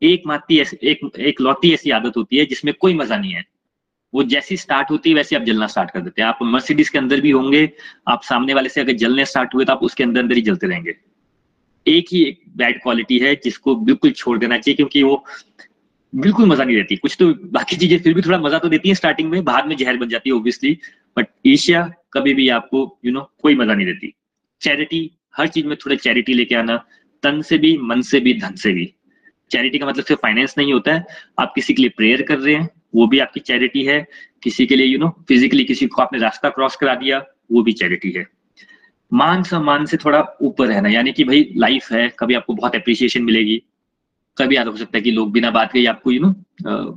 एक माती ऐसी एक एक लौती ऐसी आदत होती है जिसमें कोई मजा नहीं है, वो जैसी स्टार्ट होती है वैसे आप जलना स्टार्ट कर देते हैं। आप मर्सिडीज के अंदर भी होंगे, आप सामने वाले से अगर जलने स्टार्ट हुए तो आप उसके अंदर अंदर ही जलते रहेंगे। एक ही एक बैड क्वालिटी है जिसको बिल्कुल छोड़ देना चाहिए, क्योंकि वो बिल्कुल मजा नहीं देती। कुछ तो बाकी चीजें फिर भी थोड़ा मजा तो देती है स्टार्टिंग में, बाद में जहर बन जाती है ऑब्वियसली, बट ईर्ष्या कभी भी आपको यू you नो know, कोई मजा नहीं देती। चैरिटी, हर चीज में थोड़ा चैरिटी लेके आना, तन से भी, मन से भी, धन से भी। चैरिटी का मतलब सिर्फ फाइनेंस नहीं होता है, आप किसी के लिए प्रेयर कर रहे हैं वो भी आपकी चैरिटी है, किसी के लिए यू नो फिजिकली किसी को आपने रास्ता क्रॉस करा दिया वो भी चैरिटी है। मान सम्मान से थोड़ा ऊपर रहना, यानी कि भाई लाइफ है, कभी आपको बहुत अप्रिसिएशन मिलेगी, कभी याद हो सकता है कि लोग बिना बात के आपको यू नो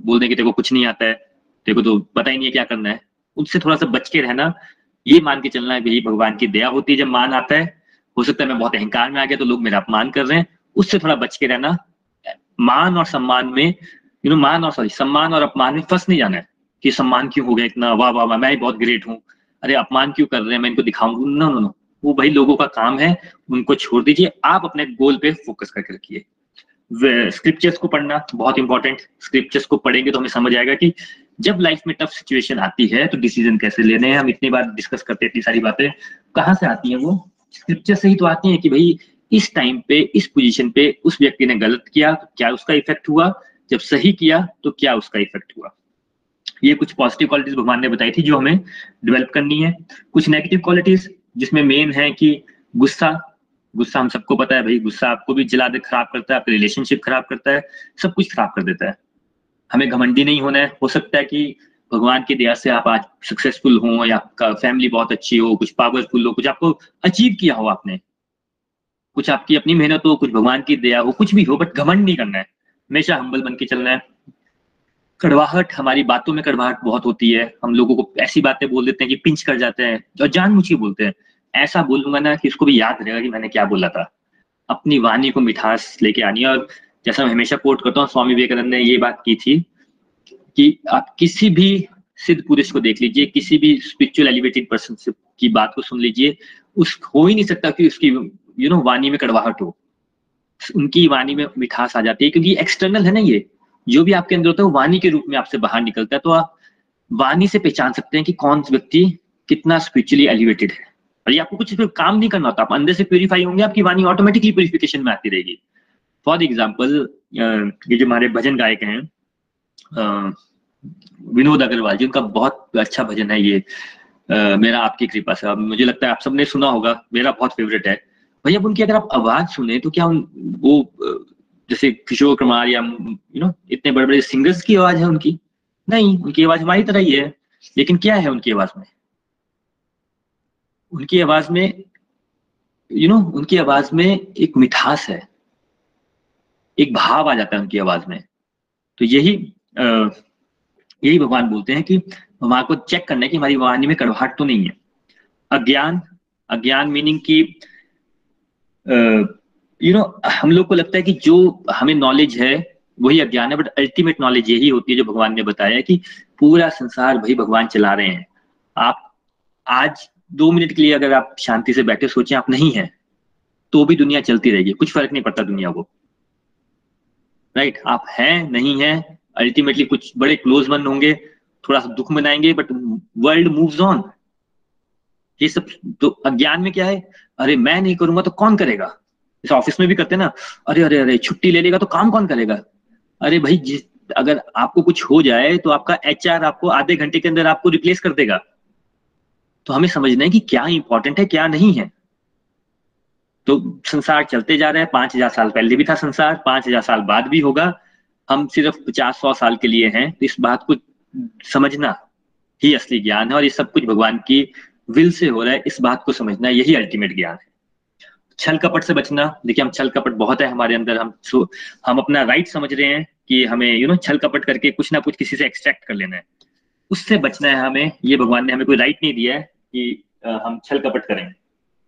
बोल दें कि तेरे को कुछ नहीं आता है, तेरे को तो पता ही नहीं है क्या करना है। उनसे थोड़ा सा बच के रहना, ये मान के चलना है कि यही भगवान की दया होती है। जब मान आता है, हो सकता है मैं बहुत अहंकार में आ गया तो लोग मेरा अपमान कर रहे हैं, उससे थोड़ा बच के रहना। मान और सम्मान में यू नो मान और सॉरी सम्मान और अपमान में फंस नहीं जाना है कि सम्मान क्यों हो गया इतना, वाह वाह वाह मैं ही बहुत ग्रेट हूँ, अरे अपमान क्यों कर रहे हैं, मैं इनको दिखाऊंगा। नो नो नो, वो भाई लोगों का काम है, उनको छोड़ दीजिए। आप अपने गोल पे फोकस करके रखिए। स्क्रिप्चर्स को पढ़ना बहुत इंपॉर्टेंट, स्क्रिप्चर्स को पढ़ेंगे तो हमें समझ आएगा कि जब लाइफ में टफ सिचुएशन आती है तो डिसीजन कैसे लेने हैं। हम इतनी बार डिस्कस करते हैं, इतनी सारी बातें कहाँ से आती हैं, वो स्क्रिप्चर से ही तो आती हैं कि भाई इस टाइम पे इस पोजीशन पे उस व्यक्ति ने गलत किया तो क्या उसका इफेक्ट हुआ, जब सही किया तो क्या उसका इफेक्ट हुआ। ये कुछ पॉजिटिव क्वालिटीज भगवान ने बताई थी जो हमें डेवलप करनी है। कुछ नेगेटिव क्वालिटीज जिसमें मेन है कि गुस्सा, गुस्सा हम सबको पता है भाई, गुस्सा आपको भी जला दे, खराब करता है, आपके रिलेशनशिप खराब करता है, सब कुछ खराब कर देता है। हमें घमंडी नहीं होना है। हो सकता है कि भगवान की दया से आप आज सक्सेसफुल हो या आपका फैमिली बहुत अच्छी हो, कुछ पावरफुल हो, कुछ आपको अचीव किया हो आपने, कुछ आपकी अपनी मेहनत हो, कुछ भगवान की दया हो, कुछ भी हो, बट घमंड नहीं करना है। हमेशा हम्बल बन के चलना है। कड़वाहट, हमारी बातों में कड़वाहट बहुत होती है, हम लोगों को ऐसी बातें बोल देते हैं कि पिंच कर जाते हैं और जानबूझ के बोलते हैं। ऐसा बोलूंगा ना कि उसको भी याद रहेगा कि मैंने क्या बोला था। अपनी वाणी को मिठास लेके आनी है। और जैसा मैं हमेशा कोट करता हूँ, स्वामी विवेकानंद ने ये बात की थी कि आप किसी भी सिद्ध पुरुष को देख लीजिए, किसी भी स्पिरिचुअल एलिवेटेड पर्सन से की बात को सुन लीजिए, उस हो ही नहीं सकता कि उसकी यू नो वाणी में कड़वाहट हो। उनकी वाणी में मिठास आ जाती है क्योंकि एक्सटर्नल है ना, ये जो भी आपके अंदर होता है वो वाणी के रूप में आपसे बाहर निकलता है। तो आप वाणी से पहचान सकते हैं कि कौन व्यक्ति कितना स्पिरिचुअली एलिवेटेड है। और ये आपको कुछ फिर काम नहीं करना होता, आप अंदर से प्यूरिफाई होंगे, आपकी वाणी ऑटोमेटिकली प्यूरिफिकेशन में आती रहेगी। फॉर एग्जाम्पल, ये जो हमारे भजन गायक हैं विनोद अग्रवाल जी, उनका बहुत अच्छा भजन है ये आ, मेरा आपकी कृपा से, मुझे लगता है आप सबने सुना होगा, मेरा बहुत फेवरेट है भाई। अब उनकी अगर आप आवाज सुने तो क्या उन, वो जैसे किशोर कुमार या यू नो इतने बड़े बड़े सिंगर्स की आवाज है उनकी? नहीं, उनकी आवाज हमारी तरह ही है, लेकिन क्या है उनकी आवाज में, उनकी आवाज में यू you नो know, उनकी आवाज में एक मिठास है, एक भाव आ जाता है उनकी आवाज में। तो यही आ, यही भगवान बोलते हैं कि हमारे को चेक करना है कि हमारी वाणी में कड़वाहट तो नहीं है। अज्ञान, अज्ञान मीनिंग की यू नो हम लोग को लगता है कि जो हमें नॉलेज है वही अज्ञान है, बट अल्टीमेट नॉलेज यही होती है जो भगवान ने बताया है कि पूरा संसार भाई भगवान चला रहे हैं। आप आज दो मिनट के लिए अगर आप शांति से बैठे सोचें आप नहीं हैं तो भी दुनिया चलती रहेगी, कुछ फर्क नहीं पड़ता दुनिया को, राइट right? आप हैं नहीं हैं, अल्टीमेटली कुछ बड़े क्लोज मन होंगे, थोड़ा सा दुख मनाएंगे, बट वर्ल्ड मूव्स ऑन। ये सब तो अज्ञान में क्या है, अरे मैं नहीं करूंगा तो कौन करेगा। जैसे ऑफिस में भी करते ना, अरे अरे अरे छुट्टी ले लेगा तो काम कौन करेगा। अरे भाई जिस अगर आपको कुछ हो जाए तो आपका एचआर आपको आधे घंटे के अंदर आपको रिप्लेस कर देगा। तो हमें समझना है कि क्या इंपॉर्टेंट है क्या नहीं है। तो संसार चलते जा रहा है, पांच हजार साल पहले भी था संसार, पांच हजार साल बाद भी होगा, हम सिर्फ पचास सौ साल के लिए हैं। तो इस बात को समझना ही असली ज्ञान है, और ये सब कुछ भगवान की विल से हो रहा है, इस बात को समझना यही अल्टीमेट ज्ञान है। छल कपट से बचना, देखिए हम छल कपट बहुत है हमारे अंदर, हम हम अपना राइट समझ रहे हैं कि हमें यू नो छल कपट करके कुछ ना कुछ किसी से एक्सट्रैक्ट कर लेना है, उससे बचना है हमें। ये भगवान ने हमें कोई राइट नहीं दिया है कि हम छल कपट करें,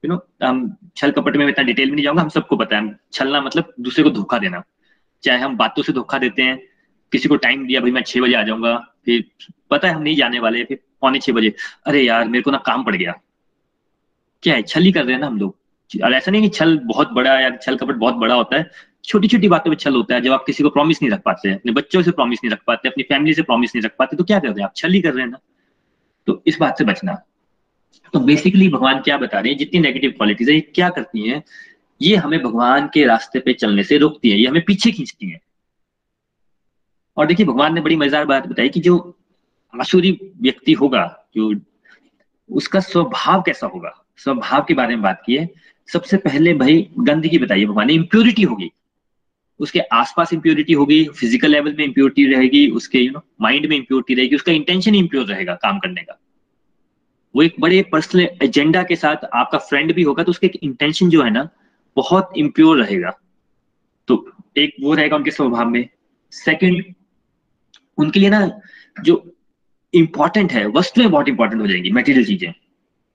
यू नो हम छल कपट में इतना डिटेल में नहीं जाऊंगा, हम सबको पता है छलना मतलब दूसरे को धोखा देना। चाहे हम बातों से धोखा देते हैं, किसी को टाइम दिया भाई मैं छह बजे आ जाऊंगा, फिर पता है हम नहीं जाने वाले, फिर पौने छह बजे अरे यार मेरे को ना काम पड़ गया, क्या है छल ही कर रहे हैं ना हम लोग। और ऐसा नहीं कि छल बहुत बड़ा या छल कपट बहुत बड़ा होता है, छोटी छोटी बातों में छल होता है। जब आप किसी को प्रॉमिस नहीं रख पाते, अपने बच्चों से प्रॉमिस नहीं रख पाते, अपनी फैमिली से प्रॉमिस नहीं रख पाते, तो क्या कर रहे हैं आप, छल ही कर रहे हैं ना। तो इस बात से बचना। तो बेसिकली भगवान क्या बता रहे हैं, जितनी नेगेटिव क्वालिटीज है ये क्या करती हैं, ये हमें भगवान के रास्ते पे चलने से रोकती है, ये हमें पीछे खींचती है। और देखिए भगवान ने बड़ी मजेदार बात बताई कि जो आसुरी व्यक्ति होगा, जो उसका स्वभाव कैसा होगा, स्वभाव के बारे में बात की है। सबसे पहले भाई गंदगी बताइए भगवान ने, इम्प्योरिटी होगी उसके आसपास, इम्प्योरिटी होगी, फिजिकल लेवल में इम्प्योरिटी रहेगी उसके, यू नो माइंड में इम्प्योरिटी रहेगी, उसका इंटेंशन इम्प्योर रहेगा काम करने का। वो एक बड़े पर्सनल एजेंडा के साथ आपका फ्रेंड भी होगा, तो उसके इंटेंशन जो है ना बहुत इम्प्योर रहेगा। तो एक वो रहेगा उनके स्वभाव में। सेकंड, उनके लिए ना जो इम्पोर्टेंट है वस्तुएं बहुत इंपॉर्टेंट हो जाएंगी, मटेरियल चीजें।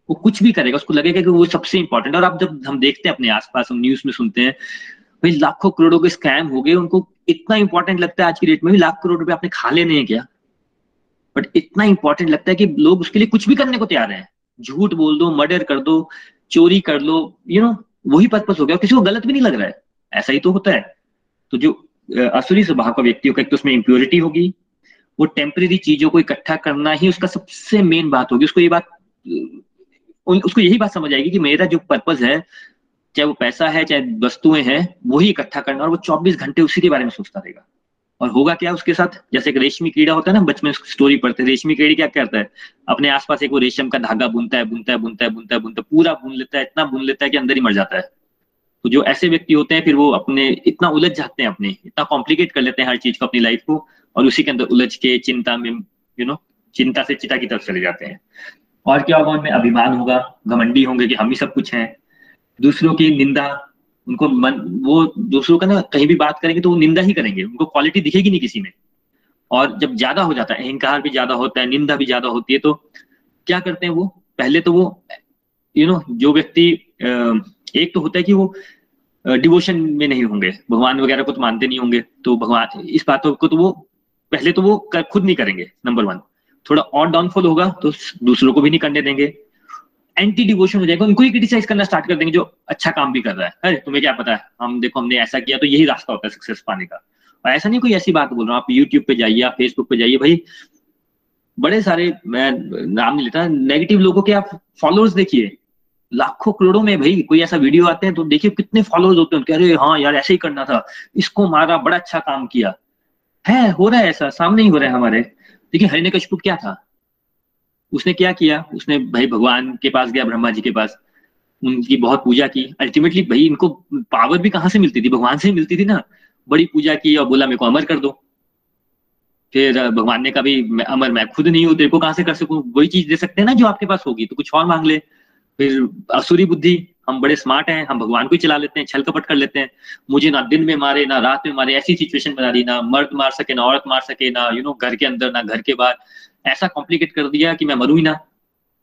वो कुछ भी करेगा, उसको लगेगा कि वो सबसे इंपॉर्टेंट है। और आप जब हम देखते हैं अपने आसपास, हम न्यूज में सुनते हैं भाई लाखों करोड़ों के स्कैम हो गए, उनको इतना इंपॉर्टेंट लगता है आज की डेट में भी, लाख करोड़ रुपए आपने खा लेने हैं क्या, बट इतना इंपॉर्टेंट लगता है कि लोग उसके लिए कुछ भी करने को तैयार हैं। झूठ बोल दो, मर्डर कर दो, चोरी कर लो, यू नो वही पर्पस हो गया, किसी को गलत भी नहीं लग रहा है, ऐसा ही तो होता है। तो जो असुरी स्वभाव का व्यक्ति होगा, एक तो उसमें इंप्योरिटी होगी, वो टेम्परेरी चीजों को इकट्ठा करना ही उसका सबसे मेन बात होगी। उसको ये बात उसको यही बात समझ आएगी कि मेरा जो पर्पस है, चाहे वो पैसा है चाहे वस्तुएं हैं, वही इकट्ठा करना, और वो चौबीस घंटे उसी के बारे में सोचता रहेगा। और होगा क्या उसके साथ, जैसे एक रेशमी कीड़ा होता है ना, बचपन स्टोरी पढ़ते हैं, रेशमी कीड़ा क्या करता है, अपने आसपास एक वो रेशम का धागा बुनता है बुनता है बुनता है बुनता है बुनता है पूरा बुन लेता है, इतना बुन लेता है कि अंदर ही मर जाता है। तो जो ऐसे व्यक्ति होते हैं फिर वो अपने इतना उलझ जाते हैं, अपने इतना कॉम्प्लिकेट कर लेते हैं हर चीज को, अपनी लाइफ को, और उसी के अंदर उलझ के चिंता में, यू नो चिंता से चिता की तरफ चले जाते हैं। और क्या होगा, उनमें अभिमान होगा, घमंडी होंगे कि हम ही सब कुछ हैं। दूसरों की निंदा, उनको मन वो दूसरों का ना, कहीं भी बात करेंगे तो वो निंदा ही करेंगे, उनको क्वालिटी दिखेगी नहीं किसी में। और जब ज्यादा हो जाता है, अहंकार भी ज्यादा होता है, निंदा भी ज्यादा होती है, तो क्या करते हैं वो, पहले तो वो यू नो जो व्यक्ति, एक तो होता है कि वो डिवोशन में नहीं होंगे, भगवान वगैरह को तो मानते नहीं होंगे, तो भगवान इस बातों को तो वो पहले तो वो कर, खुद नहीं करेंगे, नंबर वन। थोड़ा और डाउनफॉल होगा तो दूसरों को भी नहीं करने देंगे, एंटी डिवोशन हो जाएगा, उनको ही क्रिटिसाइज करना स्टार्ट कर देंगे जो अच्छा काम भी कर रहा है। अरे तुम्हें क्या पता है, हम देखो हमने ऐसा किया, तो यही रास्ता होता है सक्सेस पाने का। और ऐसा नहीं कोई ऐसी बात बोल रहा हूँ, आप यूट्यूब पे जाइए, आप फेसबुक पे जाइए, भाई बड़े सारे, मैं नाम नहीं लेता, नेगेटिव लोगों के आप फॉलोअर्स देखिए, लाखों करोड़ों में भाई, कोई ऐसा वीडियो आते हैं तो देखिए कितने फॉलोअर्स होते हैं उनके, अरे हाँ यार ऐसे ही करना था, इसको मारा, बड़ा अच्छा काम किया है। हो रहा है ऐसा, सामने ही हो रहा है हमारे। देखिए हरिणकश्यप क्या था, उसने क्या किया, उसने भाई भगवान के पास गया, ब्रह्मा जी के पास, उनकी बहुत पूजा की, अल्टीमेटली भाई इनको पावर भी कहाँ से मिलती थी, भगवान से ही मिलती थी ना, बड़ी पूजा की और बोला मेरे को अमर कर दो। फिर भगवान ने कहा भाई अमर मैं खुद नहीं हूँ, तेरे को कहाँ से कर सकूँ, वही चीज दे सकते हैं ना जो आपके पास होगी, तो कुछ और मांग ले। फिर असुरी बुद्धि, हम बड़े स्मार्ट हैं, हम भगवान को ही चला लेते हैं, छल कपट कर लेते हैं, मुझे ना दिन में मारे ना रात में मारे, ऐसी सिचुएशन बना दी, ना मर्द मार सके ना औरत मार सके, ना यू नो घर के अंदर ना घर के बाहर, ऐसा कॉम्प्लिकेट कर दिया कि मैं मरू ही ना।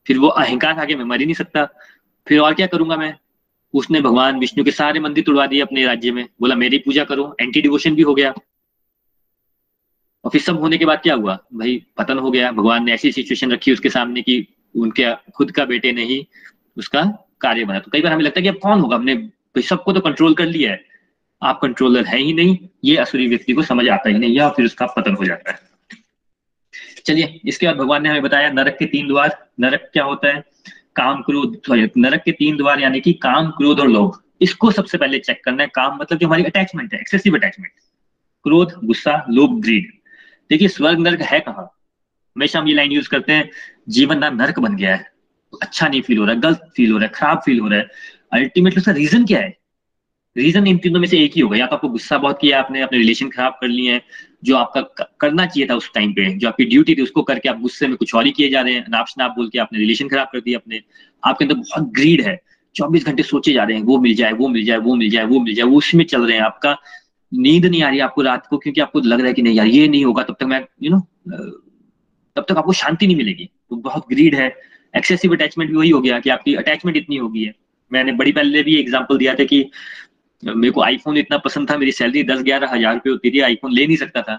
फिर वो अहंकार आगे मैं मर ही नहीं सकता, फिर और क्या करूंगा मैं। उसने भगवान विष्णु के सारे मंदिर तुड़वा दिए अपने राज्य में, बोला मेरी पूजा करो, एंटी डिवोशन भी हो गया। और फिर सब होने के बाद क्या हुआ, भाई पतन हो गया, भगवान ने ऐसी सिचुएशन रखी उसके सामने कि उनके खुद का बेटे ने ही उसका कार्य बना। तो कई बार हमें लगता है कि अब कौन होगा, हमने सबको तो कंट्रोल कर लिया है, आप कंट्रोलर है ही नहीं, ये असुरी व्यक्ति को समझ आता ही नहीं, या फिर उसका पतन हो जाता है। चलिए, इसके बाद भगवान ने हमें बताया नरक के तीन द्वार। नरक क्या होता है, काम क्रोध, सॉरी नरक के तीन द्वार यानी कि काम क्रोध और लोभ, इसको सबसे पहले चेक करना है। काम मतलब जो हमारी अटैचमेंट है, एक्सेसिव अटैचमेंट, क्रोध गुस्सा, लोभ ग्रीड। देखिए स्वर्ग नरक है कहाँ, हमेशा हम ये लाइन यूज करते हैं, जीवन ना नरक बन गया है, अच्छा नहीं फील हो रहा है, गलत फील हो रहा है, खराब फील हो रहा है। अल्टीमेटली उसका रीजन क्या है, रीजन इन तीनों में से एक ही होगा, या तो आपको गुस्सा बहुत किया आपने, अपने रिलेशन खराब कर लिए हैं, जो आपका करना चाहिए था उस टाइम पे, जो आपकी ड्यूटी थी उसको करके आप गुस्से में कुछ और ही किए जा रहे हैं, नाप शनाप बोल के आपने रिलेशन खराब कर दिया अपने। आपके अंदर बहुत ग्रीड है, चौबीस घंटे सोचे जा रहे हैं, वो मिल जाए वो मिल जाए वो मिल जाए वो मिल जाए, वो उसमें चल रहे हैं, आपका नींद नहीं आ रही आपको रात को, क्योंकि आपको लग रहा है कि नहीं यार ये नहीं होगा तब तक मैं यू नो तब तक आपको शांति नहीं मिलेगी, तो बहुत ग्रीड है। एक्सेसिव अटैचमेंट भी वही हो गया कि आपकी अटैचमेंट इतनी हो गई है। मैंने बड़ी पहले भी एग्जाम्पल दिया था कि मेरे को आईफोन इतना पसंद था, मेरी सैलरी दस ग्यारह हजार रुपये होती थी, आईफोन ले नहीं सकता था,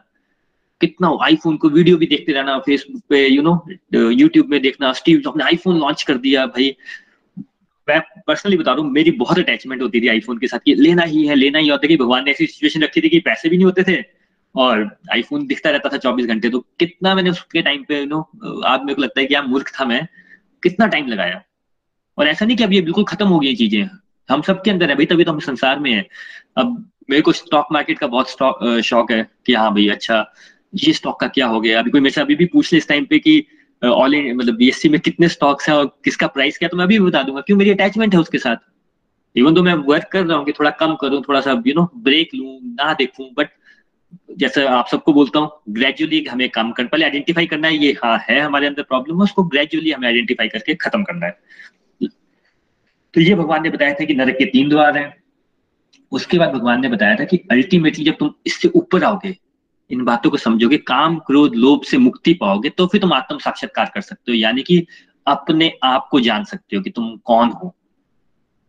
कितना आईफोन को वीडियो भी देखते रहना, फेसबुक पे यू नो यूट्यूब में देखना, स्टीव जॉब्स ने आईफोन लॉन्च कर दिया। भाई मैं पर्सनली बता रहा हूँ, मेरी बहुत अटैचमेंट होती थी आईफोन के साथ कि लेना ही है लेना ही होता है, कि भगवान ने ऐसी सिचुएशन रखी थी कि पैसे भी नहीं होते थे और आईफोन दिखता रहता था चौबीस घंटे। तो कितना मैंने उसके टाइम पे यू नो आज मेरे को लगता है कि यार मूर्ख था मैं, कितना टाइम लगाया। और ऐसा नहीं कि अब ये बिल्कुल खत्म हो गई चीजें, हम सबके अंदर है भाई, तभी तो हम संसार में हैं। अब मेरे को स्टॉक मार्केट का बहुत शौक है कि हाँ भाई अच्छा ये स्टॉक का क्या हो गया, अभी कोई मेरे से अभी भी पूछ ले इस टाइम पे कि ऑल इंडिया मतलब बीएससी में कितने स्टॉक्स हैं और किसका प्राइस क्या, तो मैं अभी भी बता दूंगा, क्यों मेरी अटैचमेंट है उसके साथ। इवन तो मैं वर्क कर रहा हूँ कि थोड़ा कम करूँ, थोड़ा सा यू नो ब्रेक लूँ, ना देखूँ, बट जैसे आप सबको बोलता हूँ ग्रेजुअली हमें काम करना, पहले आइडेंटिफाई करना है ये हाँ है हमारे अंदर प्रॉब्लम है, उसको ग्रेजुअली हमें आइडेंटिफाई करके खत्म करना है। तो ये भगवान ने बताया था कि नरक के तीन द्वार हैं। उसके बाद भगवान ने बताया था कि अल्टीमेटली जब तुम इससे ऊपर आओगे, इन बातों को समझोगे, काम क्रोध लोभ से मुक्ति पाओगे, तो फिर तुम आत्म साक्षात्कार कर सकते हो, यानी कि अपने आप को जान सकते हो कि तुम कौन हो।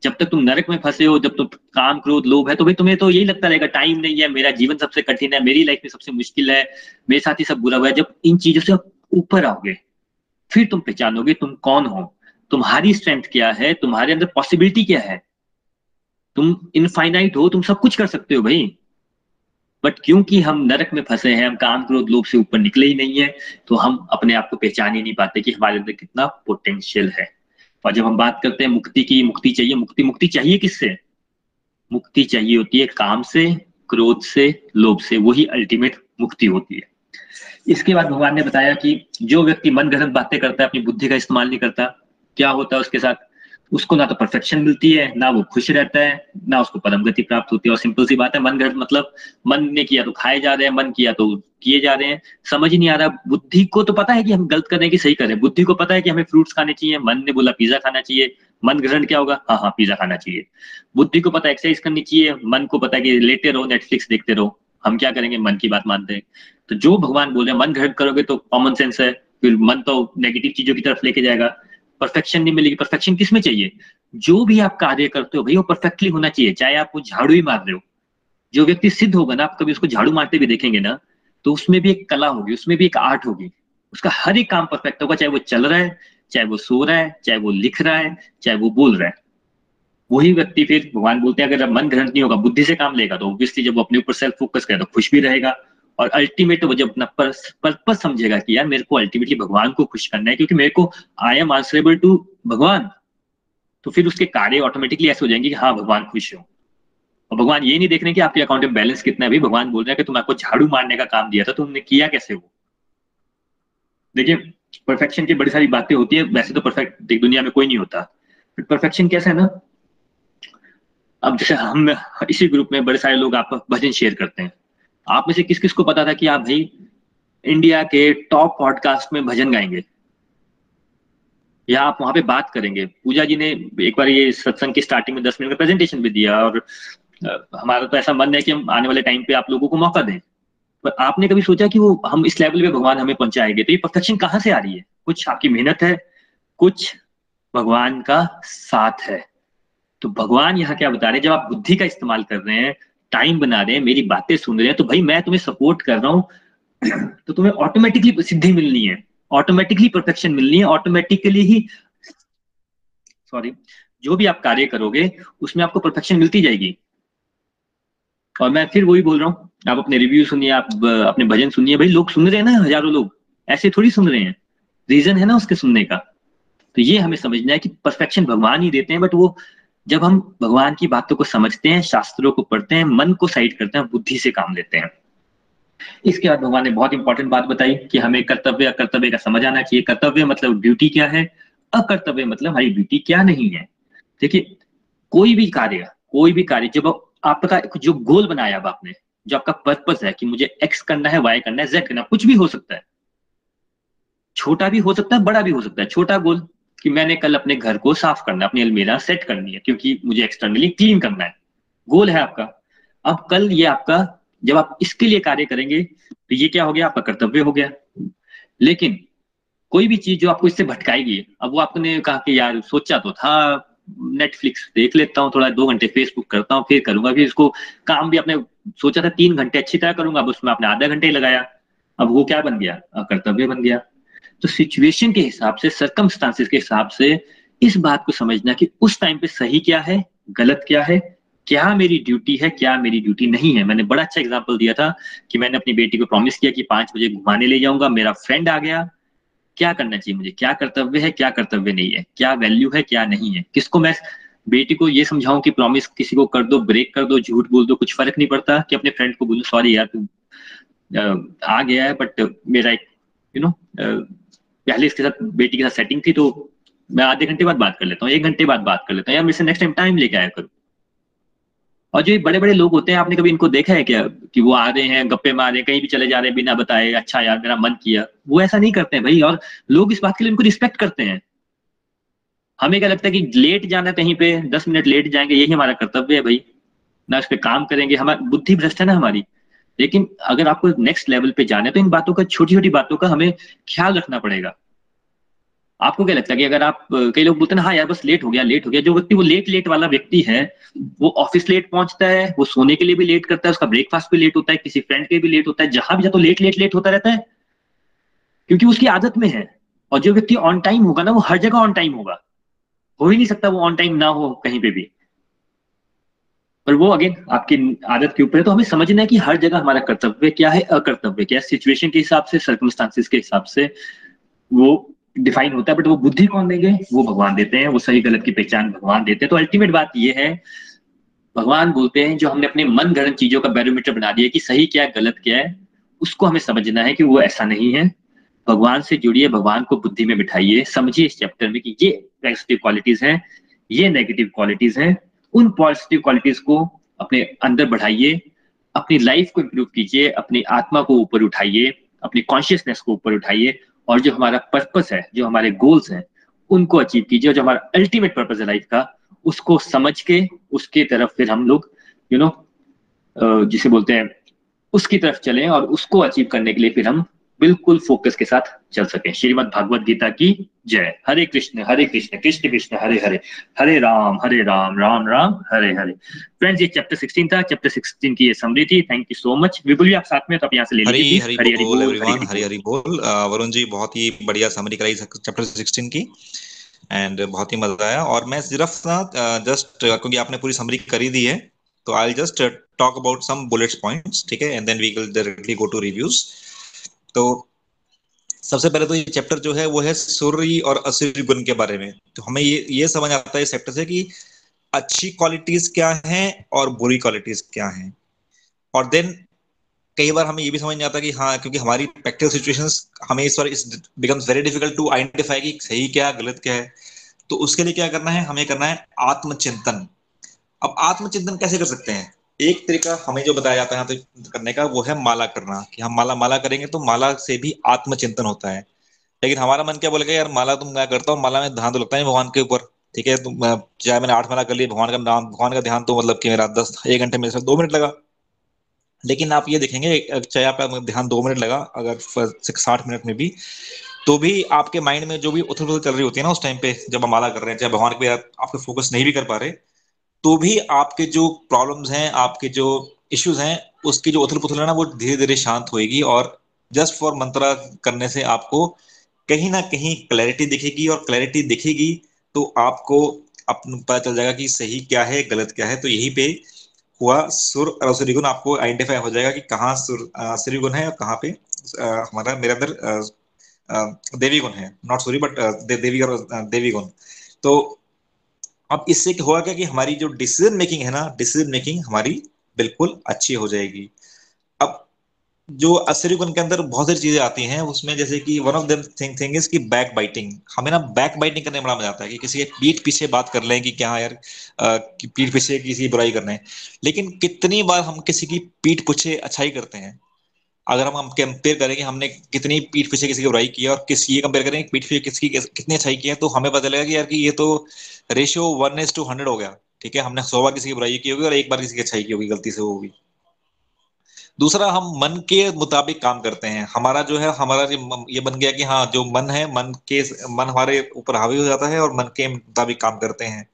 जब तक तुम नरक में फंसे हो, जब तुम काम क्रोध लोभ है, तो भाई तुम्हें तो यही लगता रहेगा टाइम नहीं है, मेरा जीवन सबसे कठिन है, मेरी लाइफ में सबसे मुश्किल है, मेरे साथ ही सब बुरा हुआ है। जब इन चीजों से आप ऊपर आओगे फिर तुम पहचानोगे तुम कौन हो, तुम्हारी स्ट्रेंथ क्या है, तुम्हारे अंदर पॉसिबिलिटी क्या है, तुम इनफाइनाइट हो, तुम सब कुछ कर सकते हो भाई। बट क्योंकि हम नरक में फंसे हैं, हम काम क्रोध लोभ से ऊपर निकले ही नहीं है, तो हम अपने आप को पहचान ही नहीं पाते कि हमारे अंदर कितना पोटेंशियल है। और जब हम बात करते हैं मुक्ति की, मुक्ति चाहिए, मुक्ति मुक्ति चाहिए किससे? मुक्ति चाहिए होती है काम से, क्रोध से, लोभ से, वही अल्टीमेट मुक्ति होती है। इसके बाद भगवान ने बताया कि जो व्यक्ति मनगढ़ंत बातें करता है, अपनी बुद्धि का इस्तेमाल नहीं करता, क्या होता है उसके साथ? उसको ना तो परफेक्शन मिलती है, ना वो खुश रहता है, ना उसको परम गति प्राप्त होती है। और सिंपल सी बात है, मनगढ़ंत मतलब मन ने किया तो खाए जा रहे हैं, मन किया तो किए जा रहे हैं, समझ ही नहीं आ रहा। बुद्धि को तो पता है कि हम गलत कर रहे हैं कि सही कर रहे हैं, बुद्धि को पता है कि हमें फ्रूट्स खाने चाहिए, मन ने बोला पिज्जा खाना चाहिए, मनगढ़ंत क्या होगा? हाँ हाँ पिज्जा खाना चाहिए। बुद्धि को पता है एक्सरसाइज करनी चाहिए, मन को पता है कि लेटे रहो नेटफ्लिक्स देखते रहो, हम क्या करेंगे? मन की बात मानते हैं। तो जो भगवान बोल रहे हैं मनगढ़ंत करोगे तो कॉमन सेंस है, फिर मन तो नेगेटिव चीजों की तरफ लेके जाएगा, परफेक्शन नहीं मिलेगी। परफेक्शन किसमें चाहिए? जो भी आप कार्य करते हो भाई वो परफेक्टली होना चाहिए, चाहे आप झाड़ू ही मार रहे हो। जो व्यक्ति सिद्ध होगा ना, आप कभी उसको झाड़ू मारते भी देखेंगे ना, तो उसमें भी एक कला होगी, उसमें भी एक आर्ट होगी, उसका हर एक काम परफेक्ट होगा, चाहे वो चल रहा है, चाहे वो सो रहा है, चाहे वो लिख रहा है, चाहे वो बोल रहा है। वही व्यक्ति फिर भगवान बोलते हैं अगर मन ग्रहण नहीं होगा, बुद्धि से काम लेगा, तो ऑब्वियसली जब वो अपने ऊपर सेल्फ फोकस करेगा तो खुश भी रहेगा, और अल्टीमेट वो जब अपना पर्पस समझेगा कि यार मेरे को अल्टीमेटली भगवान को खुश करना है, क्योंकि मेरे को आई एम आंसरेबल टू भगवान, तो फिर उसके कार्य ऑटोमेटिकली ऐसे हो जाएंगे कि हाँ भगवान खुश हो। और भगवान ये नहीं देख रहे कि आपके अकाउंट में बैलेंस कितना है, भाई भगवान बोल रहे हैं कि तुम आपको झाड़ू मारने का काम दिया था, तुमने किया कैसे वो? देखिए परफेक्शन की बड़ी सारी बातें होती है, वैसे तो परफेक्ट दुनिया में कोई नहीं होता, बट परफेक्शन कैसा है ना, अब जैसे हम इसी ग्रुप में बड़े सारे लोग आप भजन शेयर करते हैं, आप में से किस किस को पता था कि आप भाई इंडिया के टॉप पॉडकास्ट में भजन गाएंगे या आप वहां पे बात करेंगे? पूजा जी ने एक बार ये सत्संग की स्टार्टिंग में दस मिनट का प्रेजेंटेशन भी दिया, और हमारा तो ऐसा मन है कि हम आने वाले टाइम पे आप लोगों को मौका दें, पर आपने कभी सोचा कि वो हम इस लेवल पे भगवान हमें पहुंचाएंगे? तो ये परफेक्शन कहाँ से आ रही है? कुछ आपकी मेहनत है, कुछ भगवान का साथ है। तो भगवान यहाँ क्या बता रहे हैं, जब आप बुद्धि का इस्तेमाल कर रहे हैं, टाइम बना रहे हैं, मेरी बातें सुन रहे हैं, तो भाई मैं तुम्हें सपोर्ट कर रहा हूं, तो तुम्हें ऑटोमेटिकली सिद्धि मिलनी है, ऑटोमेटिकली परफेक्शन मिलनी है, ऑटोमेटिकली ही सॉरी जो भी आप कार्य करोगे उसमें आपको परफेक्शन मिलती जाएगी। और मैं फिर वही बोल रहा हूँ, आप अपने रिव्यू सुनिए, आप अपने भजन सुनिए, भाई लोग सुन रहे हैं ना, हजारों लोग ऐसे थोड़ी सुन रहे हैं, रीजन है ना उसके सुनने का। तो ये हमें समझना है कि परफेक्शन भगवान ही देते हैं, बट वो जब हम भगवान की बातों को समझते हैं, शास्त्रों को पढ़ते हैं, मन को साइड करते हैं, बुद्धि से काम लेते हैं। इसके बाद भगवान ने बहुत इंपॉर्टेंट बात बताई कि हमें कर्तव्य अकर्तव्य का समझ आना चाहिए। कर्तव्य मतलब ड्यूटी क्या है, अकर्तव्य मतलब हमारी ड्यूटी क्या नहीं है। देखिए कोई भी कार्य, कोई भी कार्य जब आपका जो गोल बनाया, अब आपने जो आपका पर्पस है कि मुझे एक्स करना है, वाई करना है, जेड करना, कुछ भी हो सकता है, छोटा भी हो सकता है, बड़ा भी हो सकता है। छोटा गोल कि मैंने कल अपने घर को साफ करना, अपनी अलमीरा सेट करनी है क्योंकि मुझे एक्सटर्नली क्लीन करना है, गोल है आपका। अब कल ये आपका जब आप इसके लिए कार्य करेंगे तो ये क्या हो गया, आपका कर्तव्य हो गया। लेकिन कोई भी चीज जो आपको इससे भटकाएगी, अब वो आपने कहा कि यार सोचा तो था नेटफ्लिक्स देख लेता हूँ थोड़ा, दो घंटे फेसबुक करता हूँ फिर करूंगा, फिर इसको काम भी आपने सोचा था तीन घंटे अच्छी तरह करूंगा, अब उसमें आपने आधा घंटे लगाया, अब वो क्या बन गया, कर्तव्य बन गया। तो सिचुएशन के हिसाब से, सर्कमस्टांसेस के हिसाब से इस बात को समझना कि उस टाइम पे सही क्या है, गलत क्या है, क्या मेरी ड्यूटी है, क्या मेरी ड्यूटी नहीं है। मैंने बड़ा अच्छा एग्जांपल दिया था कि मैंने अपनी बेटी को प्रॉमिस किया कि पांच बजे घुमाने ले जाऊंगा, मेरा फ्रेंड आ गया, क्या करना चाहिए मुझे, क्या कर्तव्य है, क्या कर्तव्य नहीं है, क्या वैल्यू है, क्या नहीं है। किसको मैं बेटी को ये समझाऊं कि प्रॉमिस किसी को कर दो, ब्रेक कर दो, झूठ बोल दो, कुछ फर्क नहीं पड़ता, कि अपने फ्रेंड को बोलूं सॉरी यार तू आ गया है बट मेरा एक यू नो पहले इसके साथ बेटी के साथ सेटिंग थी तो मैं आधे घंटे बाद बात कर लेता हूँ, एक घंटे बाद बात कर लेता हूँ, या मेरे से नेक्स्ट टाइम टाइम लेके आया करूँ। और जो ये बड़े बड़े लोग होते हैं, आपने कभी इनको देखा है क्या कि वो आ रहे हैं, गप्पे मार रहे हैं, कहीं भी चले जा रहे हैं बिना बताए, अच्छा यार मेरा मन किया, वो ऐसा नहीं करते हैं भाई। और लोग इस बात के लिए उनको रिस्पेक्ट करते हैं। हमें क्या लगता है कि लेट जाना कहीं पे, दस मिनट लेट जाएंगे यही हमारा कर्तव्य है भाई, ना उस पर काम करेंगे, हमारी बुद्धि भ्रष्ट है ना हमारी। लेकिन अगर आपको नेक्स्ट लेवल पे जाना है तो इन बातों का, छोटी छोटी बातों का हमें ख्याल रखना पड़ेगा। आपको क्या लगता है कि अगर आप, कई लोग बोलते हैं हाँ यार बस लेट हो गया लेट हो गया, जो व्यक्ति वो लेट लेट वाला व्यक्ति है, वो ऑफिस लेट पहुंचता है, वो सोने के लिए भी लेट करता है, उसका ब्रेकफास्ट भी लेट होता है, किसी फ्रेंड के भी लेट होता है, जहां भी जाता है लेट लेट लेट होता रहता है क्योंकि उसकी आदत में है। और जो व्यक्ति ऑन टाइम होगा ना वो हर जगह ऑन टाइम होगा, हो ही नहीं सकता वो ऑन टाइम ना हो कहीं पे भी। पर वो अगेन आपकी आदत के ऊपर है। तो हमें समझना है कि हर जगह हमारा कर्तव्य क्या है, अकर्तव्य क्या है, सिचुएशन के हिसाब से, सर्कमस्टांसेस के हिसाब से वो डिफाइन होता है। बट वो बुद्धि कौन देंगे, वो भगवान देते हैं, वो सही गलत की पहचान भगवान देते हैं। तो अल्टीमेट बात ये है, भगवान बोलते हैं जो हमने अपने मन गढ़ंत चीजों का बैरोमीटर बना दिया कि सही क्या है गलत क्या है, उसको हमें समझना है कि वो ऐसा नहीं है। भगवान से जुड़िए, भगवान को बुद्धि में बिठाइए, समझिए इस चैप्टर में कि ये पॉजिटिव क्वालिटीज हैं, ये नेगेटिव क्वालिटीज हैं, उन पॉजिटिव क्वालिटीज को अपने अंदर बढ़ाइए, अपनी लाइफ को इम्प्रूव कीजिए, अपनी आत्मा को ऊपर उठाइए, अपनी कॉन्शियसनेस को ऊपर उठाइए, और जो हमारा पर्पस है, जो हमारे गोल्स हैं, उनको अचीव कीजिए। और जो हमारा अल्टीमेट पर्पस है लाइफ का, उसको समझ के उसकी तरफ फिर हम लोग यू नो जिसे बोलते हैं उसकी तरफ चलें, और उसको अचीव करने के लिए फिर हम बिल्कुल फोकस के साथ चल सके। श्रीमद् भागवत गीता की जय। हरे कृष्ण हरे कृष्ण कृष्ण कृष्ण हरे हरे, हरे राम हरे राम राम राम हरे हरे। फ्रेंड्स, ये चैप्टर सोलह था, चैप्टर सोलह की ये समरी थी। Thank you so much. Vipul ji आप साथ में, तो आप यहाँ से ले लीजिए। हरी हरी बोल एवरीवन, हरी हरी बोल। वरुण जी बहुत ही बढ़िया समरी कराई चैप्टर सोलह की, एंड बहुत ही मजा आया। और मैं सिर्फ ना जस्ट क्योंकि आपने पूरी समरी करी दी है, तो I will just talk about some bullets points, ठीक है, and then we will directly go to reviews. तो सबसे पहले तो ये चैप्टर जो है वो है सूर्य और असुरी गुण के बारे में। तो हमें ये ये समझ आता है इस चैप्टर से कि अच्छी क्वालिटीज क्या हैं और बुरी क्वालिटीज क्या हैं। और देन कई बार हमें ये भी समझ नहीं आता कि हाँ, क्योंकि हमारी प्रैक्टिकल सिचुएशंस हमें इस बार इस becomes very difficult to identify कि सही क्या गलत क्या है। तो उसके लिए क्या करना है, हमें करना है आत्मचिंतन। अब आत्मचिंतन कैसे कर सकते हैं, एक तरीका हमें जो बताया जाता है तो करने का वो है माला करना, कि हम माला माला करेंगे तो माला से भी आत्मचिंतन होता है। लेकिन हमारा मन क्या बोलेगा, यार माला तुम क्या करता हो, माला में ध्यान तो लगता है भगवान के ऊपर, ठीक है, तुम चाहे मैंने आठ माला कर ली, भगवान का नाम भगवान का ध्यान तो मतलब कि मेरा दस एक घंटे में दो मिनट लगा। लेकिन आप ये देखेंगे चाहे आपका ध्यान दो मिनट लगा, अगर साठ मिनट में भी, तो भी आपके माइंड में जो भी उथल पुथल चल रही होती है ना उस टाइम पे जब हम माला कर रहे हैं, चाहे भगवान के आपके फोकस नहीं भी कर पा रहे, तो भी आपके जो प्रॉब्लम्स हैं, आपके जो इश्यूज हैं, उसकी जो उथल पुथल है ना वो धीरे धीरे शांत होएगी। और जस्ट फॉर मंत्रा करने से आपको कहीं ना कहीं क्लैरिटी दिखेगी, और क्लैरिटी दिखेगी तो आपको अपन पता चल जाएगा कि सही क्या है गलत क्या है। तो यही पे हुआ सुर और असुरी गुण, आपको आइडेंटिफाई हो जाएगा कि कहाँ सुर असुरी गुण है और कहाँ पे आ, हमारा मेरे अंदर देवी गुण है, नॉट सॉरी बट दे, देवी देवी गुण। तो अब इससे क्या हुआ क्या कि हमारी जो डिसीजन मेकिंग है ना, डिसीजन मेकिंग हमारी बिल्कुल अच्छी हो जाएगी। अब जो असुरी गुण के अंदर बहुत सारी चीजें आती हैं उसमें, जैसे कि one of the thing thing is कि बैक बाइटिंग। हमें ना बैक बाइटिंग करने में बड़ा मजा आता है कि किसी के पीठ पीछे बात कर लें कि क्या यार आ, कि पीठ पीछे किसी बुराई करना है। लेकिन कितनी बार हम किसी की पीठ पीछे अच्छाई करते हैं, अगर हम कंपेयर करेंगे हमने कितनी पीठ पीछे किसी की बुराई की है और किस ये कंपेयर करेंगे पीठ पीछे किसकी कितनी अच्छाई की है, तो हमें पता लगेगा कि यार कि ये तो ratio one is to hundred हो गया, ठीक है, हमने सौ बार किसी की बुराई की होगी और एक बार किसी की अच्छाई की होगी गलती से होगी। दूसरा, हम मन के मुताबिक काम करते हैं। हमारा जो है हमारा ये बन गया कि हाँ जो मन है मन के मन हमारे ऊपर हावी हो जाता है और मन के मुताबिक काम करते हैं।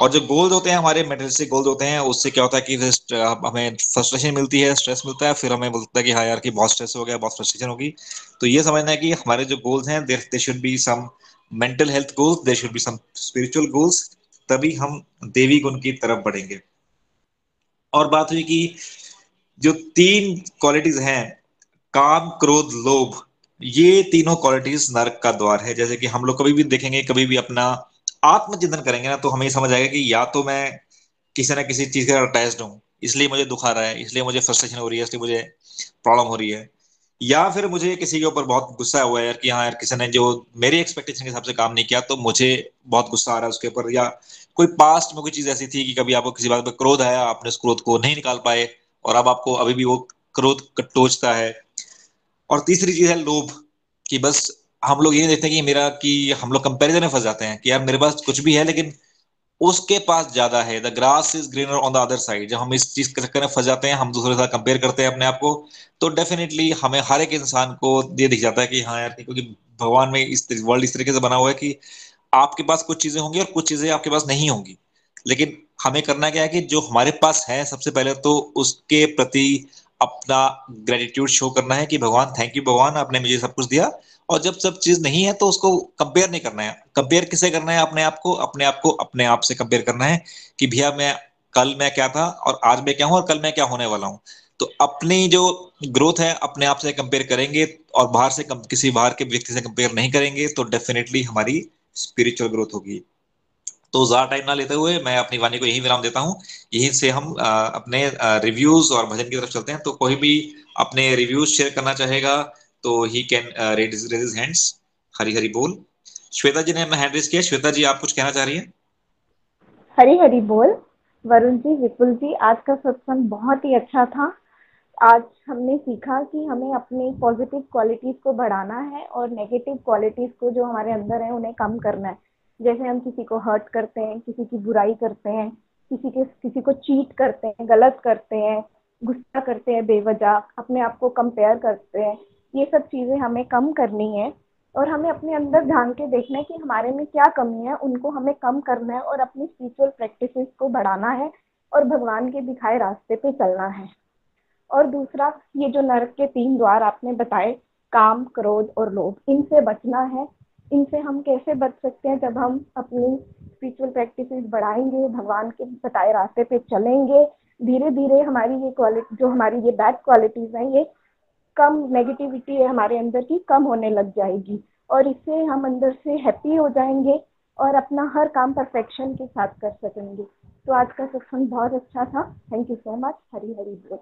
और जो गोल्स होते हैं हमारे मेटेरियलिस्टिक गोल्स होते हैं, उससे क्या होता है कि फिर हमें फ्रस्ट्रेशन मिलती है, स्ट्रेस मिलता है, फिर हमें बोलता है कि हाँ यार कि बहुत स्ट्रेस हो गया, बहुत फ्रस्ट्रेशन होगी। तो ये समझना है कि हमारे जो गोल्स हैं there there should be some mental health goals, there should be some spiritual goals, तभी हम देवी गुण की तरफ बढ़ेंगे। और बात हुई कि जो तीन क्वालिटीज हैं, काम क्रोध लोभ, ये तीनों क्वालिटीज नरक का द्वार है। जैसे कि हम लोग कभी भी देखेंगे, कभी भी अपना आत्मचिंतन करेंगे ना, तो हमें समझ आएगा कि या तो मैं किसी ना किसी चीज के अटैच्ड हूँ, इसलिए मुझे दुख आ रहा है, इसलिए मुझे फ्रस्ट्रेशन हो रही है, इसलिए मुझे प्रॉब्लम हो रही है, या फिर मुझे किसी के ऊपर बहुत गुस्सा हुआ है यार कि हाँ यार किसी ने जो मेरे एक्सपेक्टेशन के हिसाब से काम नहीं किया तो मुझे बहुत गुस्सा आ रहा है उसके ऊपर, या कोई पास्ट में कोई चीज ऐसी थी कि कभी आपको किसी बात पर क्रोध आया, आपने उस क्रोध को नहीं निकाल पाए और अब आपको अभी भी वो क्रोध टोचता है। और तीसरी चीज है लोभ, कि बस हम लोग ये देखते हैं कि मेरा कि हम लोग कंपैरिजन में फंस जाते हैं कि यार मेरे पास कुछ भी है लेकिन उसके पास ज्यादा है, the grass is greener on the other side. जब हम इस चीज के चक्कर में फंस जाते हैं, हम दूसरे के साथ कंपेयर करते हैं अपने आप को, तो डेफिनेटली हमें हर एक इंसान को ये दिख जाता है कि हाँ यार, क्योंकि भगवान में इस वर्ल्ड इस तरीके से बना हुआ है कि आपके पास कुछ चीजें होंगी और कुछ चीजें आपके पास नहीं होंगी। लेकिन हमें करना क्या है कि जो हमारे पास है, सबसे पहले तो उसके प्रति अपना ग्रेटिट्यूड शो करना है कि भगवान थैंक यू, भगवान आपने मुझे सब कुछ दिया। और जब सब चीज नहीं है तो उसको कंपेयर नहीं करना है। कंपेयर किसे करना है? अपने आप को, अपने आप को अपने आप से कंपेयर करना है कि भैया मैं कल मैं क्या था और आज मैं क्या हूँ और कल मैं क्या होने वाला हूँ। तो अपनी जो ग्रोथ है अपने आप से कंपेयर करेंगे और बाहर से किसी बाहर के व्यक्ति से कंपेयर नहीं करेंगे तो डेफिनेटली हमारी स्पिरिचुअल ग्रोथ होगी। तो ज्यादा टाइम ना लेते हुए मैं अपनी वाणी को यही विराम देता हूँ। यहीं से हम आ, अपने रिव्यूज और भजन की तरफ चलते हैं। तो कोई भी अपने रिव्यूज शेयर करना चाहेगा तो he can raise his hands. Hari Hari बोल। श्वेता जी ने मैं हैंड रेज किया। श्वेता जी आप कुछ कहना चाह रही हैं? हरी हरी बोल। वरुण जी, विपुल जी, आज का सत्संग बहुत ही अच्छा था। आज हमने सीखा कि हमें अपने पॉजिटिव क्वालिटीज को बढ़ाना है और नेगेटिव क्वालिटीज को जो हमारे अंदर है उन्हें कम करना है। जैसे हम किसी को हर्ट करते हैं, किसी की बुराई करते हैं, किसी के किसी को चीट करते हैं, गलत करते हैं, गुस्सा करते हैं बेवजह, अपने आप को कंपेयर करते हैं, ये सब चीज़ें हमें कम करनी है। और हमें अपने अंदर झांक के देखना है कि हमारे में क्या कमी है, उनको हमें कम करना है और अपनी स्पिरिचुअल प्रैक्टिसेस को बढ़ाना है और भगवान के दिखाए रास्ते पे चलना है। और दूसरा, ये जो नरक के तीन द्वार आपने बताए, काम, क्रोध और लोभ, इनसे बचना है। इनसे हम कैसे बच सकते हैं? जब हम अपनी स्पिरिचुअल प्रैक्टिसेस बढ़ाएंगे, भगवान के बताए रास्ते पे चलेंगे, धीरे धीरे हमारी ये क्वालिटी, जो हमारी ये बैड क्वालिटीज हैं, ये कम, नेगेटिविटी है हमारे अंदर की, कम होने लग जाएगी। और इससे हम अंदर से हैप्पी हो जाएंगे और अपना हर काम परफेक्शन के साथ कर सकेंगे। तो आज का सत्संग बहुत अच्छा था। Thank you so much. Hari Hari बोल।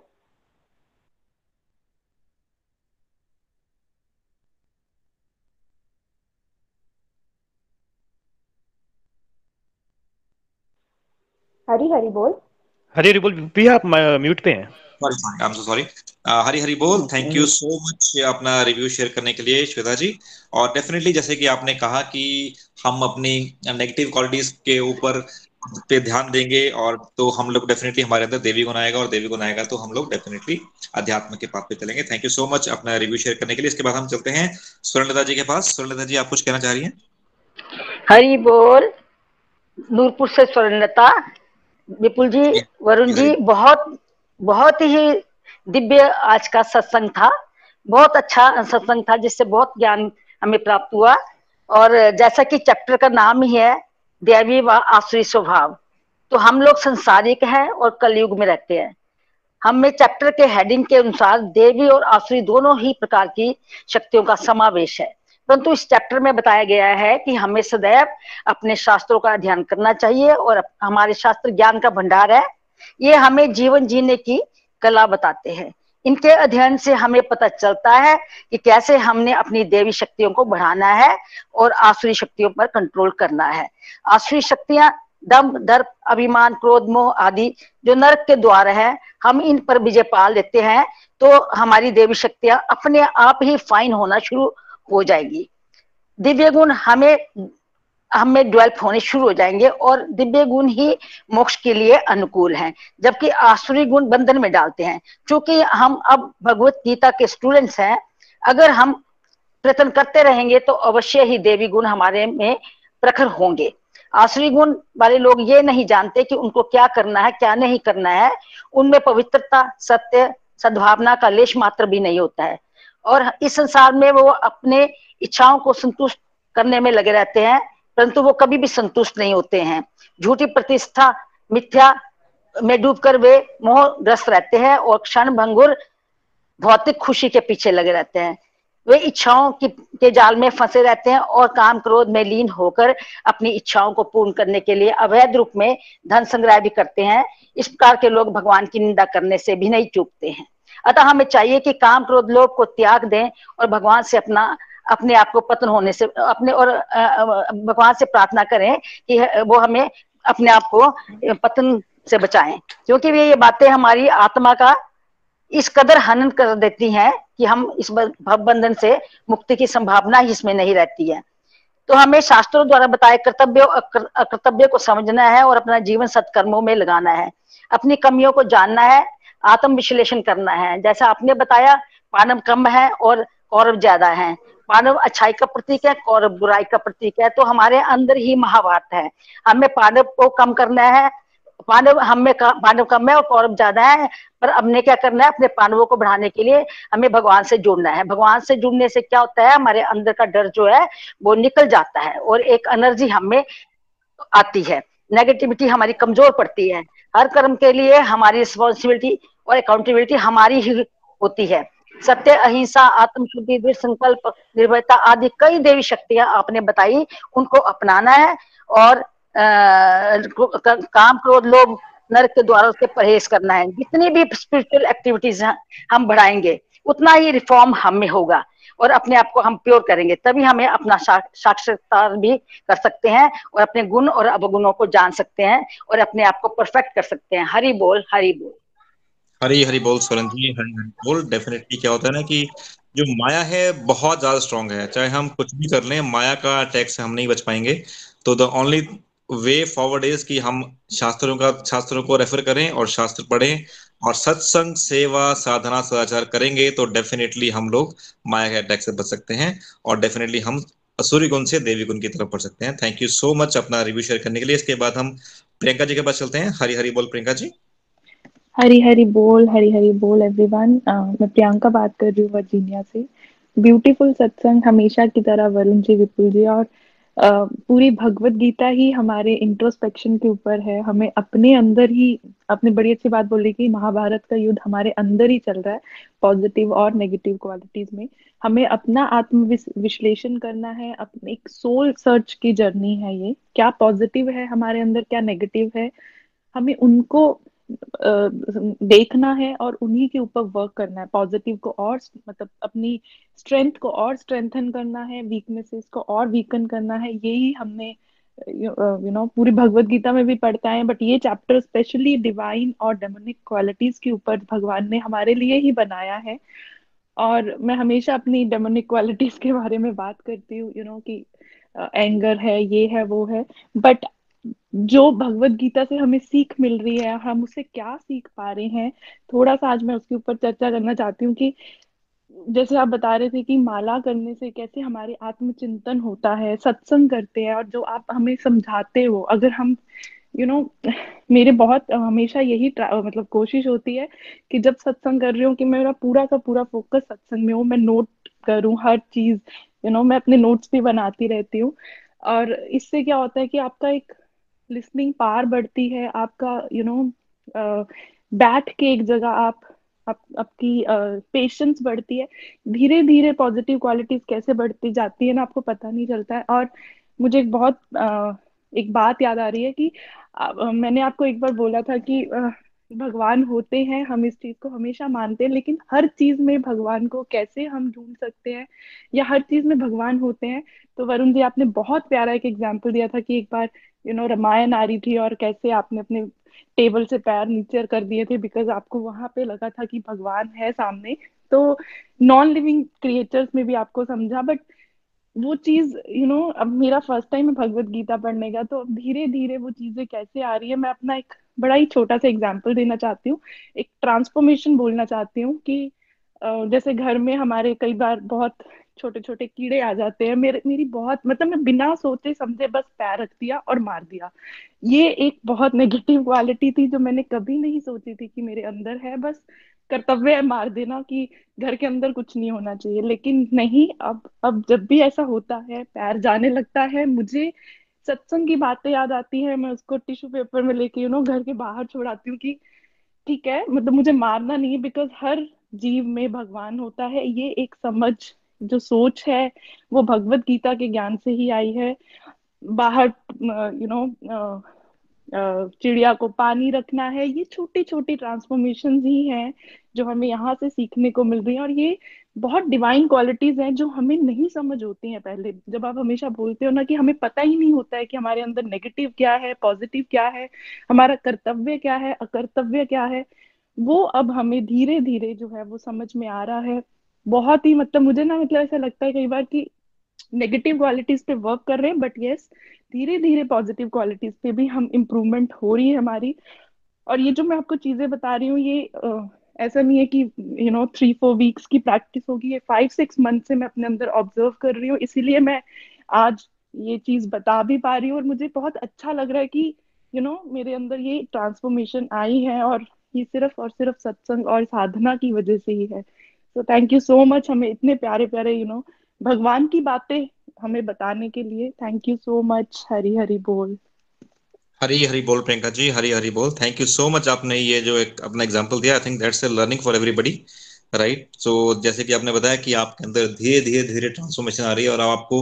हरी हरी बोल। हरी हरी बोल। भैया आप म्यूट पे हैं। Sorry, I am so sorry. Hari Hari बोल। थैंक यू सो मच अपना रिव्यू शेयर करने के लिए श्वेता जी। और डेफिनेटली जैसे कि आपने कहा कि हम अपनी नेगेटिव क्वालिटीज के ऊपर पे ध्यान देंगे और तो हम लोग डेफिनेटली, हमारे अंदर देवी गुण आएगा और देवी गुण आएगा तो हम लोग डेफिनेटली अध्यात्म के पाथ पे चलेंगे। थैंक यू सो मच अपना रिव्यू शेयर करने के लिए। इसके बाद हम चलते हैं स्वर्ण लता जी के पास। स्वर्ण लता जी आप कुछ कहना चाह रही हैं? हरी बोल। नूरपुर से स्वर्ण लता। विपुल जी, वरुण जी, बहुत बहुत ही दिव्य आज का सत्संग था। बहुत अच्छा सत्संग था जिससे बहुत ज्ञान हमें प्राप्त हुआ। और जैसा कि चैप्टर का नाम ही है, दैवी व आसुरी स्वभाव, तो हम लोग संसारिक हैं और कलयुग में रहते हैं। हमें चैप्टर के हेडिंग के अनुसार देवी और आसुरी दोनों ही प्रकार की शक्तियों का समावेश है, परंतु इस चैप्टर में बताया गया है कि हमें सदैव अपने शास्त्रों का अध्ययन करना चाहिए और हमारे शास्त्र ज्ञान का भंडार है। ये हमें जीवन जीने की कला बताते हैं। इनके अध्ययन से हमें पता चलता है कि कैसे हमने अपनी देवी शक्तियों को बढ़ाना है और आसुरी शक्तियों पर कंट्रोल करना है। आसुरी शक्तियां दम, दर्प, अभिमान, क्रोध, मोह आदि जो नरक के द्वार हैं, हम इन पर विजय पा लेते हैं तो हमारी देवी शक्तियां अपने आप ही फाइन होना शुरू हो जाएगी। दिव्य गुण हमें हमें डेवलप होने शुरू हो जाएंगे और दिव्य गुण ही मोक्ष के लिए अनुकूल हैं, जबकि आसुरी गुण बंधन में डालते हैं। क्योंकि हम अब भगवत गीता के स्टूडेंट्स हैं, अगर हम प्रयत्न करते रहेंगे तो अवश्य ही देवी गुण हमारे में प्रखर होंगे। आसुरी गुण वाले लोग ये नहीं जानते कि उनको क्या करना है, क्या नहीं करना है। उनमें पवित्रता, सत्य, सद्भावना का लेश मात्र भी नहीं होता है और इस संसार में वो अपने इच्छाओं को संतुष्ट करने में लगे रहते हैं, परंतु वो कभी भी संतुष्ट नहीं होते हैं। झूठी प्रतिष्ठा, मिथ्या में डूबकर वे मोहग्रस्त रहते हैं और क्षण भंगुर भौतिक खुशी के पीछे लगे रहते हैं। वे इच्छाओं की के जाल में फंसे रहते हैं और काम, क्रोध में लीन होकर अपनी इच्छाओं को पूर्ण करने के लिए अवैध रूप में धन संग्रह भी करते हैं। इस प्रकार के लोग भगवान की निंदा करने से भी नहीं चूकते हैं। अतः हमें चाहिए कि काम, क्रोध, लोभ को त्याग दें और भगवान से अपना अपने आप को पतन होने से अपने और भगवान से प्रार्थना करें कि वो हमें अपने आप को पतन से बचाएं, क्योंकि ये बातें हमारी आत्मा का इस कदर हनन कर देती हैं कि हम इस भव बंधन से मुक्ति की संभावना ही इसमें नहीं रहती है। तो हमें शास्त्रों द्वारा बताए कर्तव्य कर्तव्य को समझना है और अपना जीवन सत्कर्मों में लगाना है। अपनी कमियों को जानना है, आत्म विश्लेषण करना है। जैसा आपने बताया, पांडव कम है और कौरव ज्यादा है। पांडव अच्छाई का प्रतीक है, कौरव बुराई का प्रतीक है। तो हमारे अंदर ही महाभारत है। हमें पांडव को कम करना है, पांडव हमें पांडव कम है और कौरव ज्यादा है, पर हमने क्या करना है, अपने पांडवों को बढ़ाने के लिए हमें भगवान से जुड़ना है। भगवान से जुड़ने से क्या होता है, हमारे अंदर का डर जो है वो निकल जाता है और एक एनर्जी हमें आती है। नेगेटिविटी हमारी कमजोर पड़ती है। हर कर्म के लिए हमारी रिस्पॉन्सिबिलिटी और अकाउंटेबिलिटी हमारी ही होती है। सत्य, अहिंसा, आत्मशुद्धि, दृढ़ संकल्प, निर्भयता आदि कई देवी शक्तियां आपने बताई, उनको अपनाना है और आ, काम क्रोध लोभ नरक के द्वारा उसके परहेज करना है। जितनी भी स्पिरिचुअल एक्टिविटीज हम बढ़ाएंगे उतना ही रिफॉर्म हमें होगा और अपने आप को हम प्योर करेंगे। तभी हमें अपना साक्षात्कार भी कर सकते हैं और अपने गुण और अवगुणों को जान सकते हैं और अपने आप को परफेक्ट कर सकते हैं। हरि बोल, हरि बोल, हरी हरी बोल। स्वर्ण जी, हरी हरी बोल। डेफिनेटली क्या होता है ना कि जो माया है बहुत ज्यादा स्ट्रॉन्ग है। चाहे हम कुछ भी कर लें, माया का अटैक से हम नहीं बच पाएंगे। तो the only way forward is कि हम शास्त्रों का शास्त्रों को रेफर करें और शास्त्र पढ़ें और सत्संग, सेवा, साधना, सदाचार करेंगे तो डेफिनेटली हम लोग माया के अटैक से बच सकते हैं और डेफिनेटली हम सूर्य गुण से देवी गुण की तरफ बढ़ सकते हैं। थैंक यू सो मच अपना रिव्यू शेयर करने के लिए। इसके बाद हम प्रियंका जी के पास चलते हैं। हरी हरी बोल प्रियंका जी। हरी हरी बोल, हरी हरी बोल एवरीवन। मैं प्रियंका बात कर रही हूँ वर्जीनिया से। ब्यूटीफुल सत्संग हमेशा की तरह वरुण जी, विपुल जी, और Uh, पूरी भगवत गीता ही हमारे इंट्रोस्पेक्शन के ऊपर है। हमें अपने अंदर ही, आपने बड़ी अच्छी बात बोली कि महाभारत का युद्ध हमारे अंदर ही चल रहा है, पॉजिटिव और नेगेटिव क्वालिटीज में। हमें अपना आत्म विश्लेषण करना है। अपने एक सोल सर्च की जर्नी है ये। क्या पॉजिटिव है हमारे अंदर, क्या नेगेटिव है, हमें उनको देखना है और उन्हीं के ऊपर वर्क करना है। पॉजिटिव को और, मतलब अपनी स्ट्रेंथ को और स्ट्रेंथन करना है, वीकनेसेस को और वीकन करना है। यही हमने यू नो पूरी भगवत गीता में भी पढ़ता है, बट ये चैप्टर स्पेशली डिवाइन और डेमोनिक क्वालिटीज के ऊपर भगवान ने हमारे लिए ही बनाया है। और मैं हमेशा अपनी डेमोनिक क्वालिटीज के बारे में बात करती हूँ, यू नो कि एंगर है, ये है, वो है। बट जो भगवत गीता से हमें सीख मिल रही है, हम उसे क्या सीख पा रहे हैं, थोड़ा सा आज मैं उसके ऊपर चर्चा करना चाहती हूँ। कि जैसे आप बता रहे थे कि माला करने से कैसे हमारे आत्मचिंतन होता है, सत्संग करते हैं, और जो आप हमें समझाते हो, अगर हम यू you नो know, मेरे बहुत हमेशा यही मतलब कोशिश होती है कि जब सत्संग कर रही हूँ कि मेरा पूरा का पूरा फोकस सत्संग में हो, मैं नोट करूँ हर चीज, यू नो मैं अपने नोट्स भी बनाती रहती हूँ। और इससे क्या होता है कि आपका एक लिसनिंग पार बढ़ती है, आपका यू नो बैठ के एक जगह आप आप आपकी पेशेंस uh, बढ़ती है। धीरे धीरे पॉजिटिव क्वालिटीज कैसे बढ़ती जाती है ना, आपको पता नहीं चलता है। और मुझे एक बहुत uh, एक बात याद आ रही है कि uh, मैंने आपको एक बार बोला था कि uh, भगवान होते हैं, हम इस चीज को हमेशा मानते हैं, लेकिन हर चीज में भगवान को कैसे हम ढूंढ सकते हैं, या हर चीज में भगवान होते हैं। तो वरुण जी, आपने बहुत प्यारा एक एग्जाम्पल दिया था कि एक बार यू नो रामायण आ रही थी और कैसे आपने अपने टेबल से पैर नीचे कर दिए थे, बिकॉज आपको वहां पे लगा था कि भगवान है सामने। तो नॉन लिविंग क्रिएचर्स में भी आपको समझा, बट वो चीज यू नो अब मेरा फर्स्ट टाइम है भगवत गीता पढ़ने का, तो धीरे धीरे वो चीजें कैसे आ रही है। मैं अपना एक बड़ा ही छोटा सा एग्जाम्पल देना चाहती हूँ, एक ट्रांसफॉर्मेशन बोलना चाहती हूँ कि जैसे घर में हमारे कई बार बहुत छोटे छोटे कीड़े आ जाते हैं। मेरे मेरी बहुत मतलब मैं बिना सोचे समझे बस पैर रख दिया और मार दिया। ये एक बहुत नेगेटिव क्वालिटी थी जो मैंने कभी नहीं सोची थी कि मेरे अंदर है। बस कर्तव्य है मार देना, कि घर के अंदर कुछ नहीं होना चाहिए, लेकिन नहीं। अब अब जब भी ऐसा होता है, पैर जाने लगता है, मुझे सत्संग की बातें याद आती है। मैं उसको टिश्यू पेपर में लेके यू नो घर के बाहर छोड़ाती हूँ कि ठीक है, मतलब मुझे मारना नहीं है, बिकॉज हर जीव में भगवान होता है। ये एक समझ, जो सोच है, वो भगवत गीता के ज्ञान से ही आई है। बाहर यू नो चिड़िया को पानी रखना है। ये छोटी छोटी ट्रांसफॉर्मेशंस ही हैं जो हमें यहाँ से सीखने को मिल रही है, और ये बहुत डिवाइन क्वालिटीज हैं जो हमें नहीं समझ होती हैं। पहले जब आप हमेशा बोलते हो ना कि हमें पता ही नहीं होता है कि हमारे अंदर नेगेटिव क्या है, पॉजिटिव क्या है, हमारा कर्तव्य क्या है, अकर्तव्य क्या है, वो अब हमें धीरे धीरे जो है वो समझ में आ रहा है। बहुत ही मतलब मुझे ना मतलब ऐसा लगता है कई बार कि नेगेटिव क्वालिटीज पे वर्क कर रहे हैं, बट यस धीरे धीरे पॉजिटिव क्वालिटीज पे भी हम इम्प्रूवमेंट हो रही है हमारी। और ये जो मैं आपको चीजें बता रही हूँ, ये आ, ऐसा नहीं है कि you know three four weeks की प्रैक्टिस होगी, ये फाइव सिक्स मंथ से मैं अपने अंदर ऑब्जर्व कर रही हूँ, इसीलिए मैं आज ये चीज बता भी पा रही हूँ। और मुझे बहुत अच्छा लग रहा है कि यू you नो know, मेरे अंदर ये ट्रांसफॉर्मेशन आई है, और ये सिर्फ और सिर्फ सत्संग और साधना की वजह से ही है। तो थैंक यू सो मच हमें इतने प्यारे प्यारे यू you नो know, भगवान की बातें हमें बताने के लिए। Thank you so much. Hari Hari बोल। हरी हरी बोल प्रियंका जी, हरी हरी बोल। Thank you so much. आपने ये जो एक अपना एग्जांपल दिया, I think that's a learning for everybody, right. So जैसे कि आपने बताया कि आपके अंदर धीरे धीरे धीरे ट्रांसफॉर्मेशन आ रही है, और आपको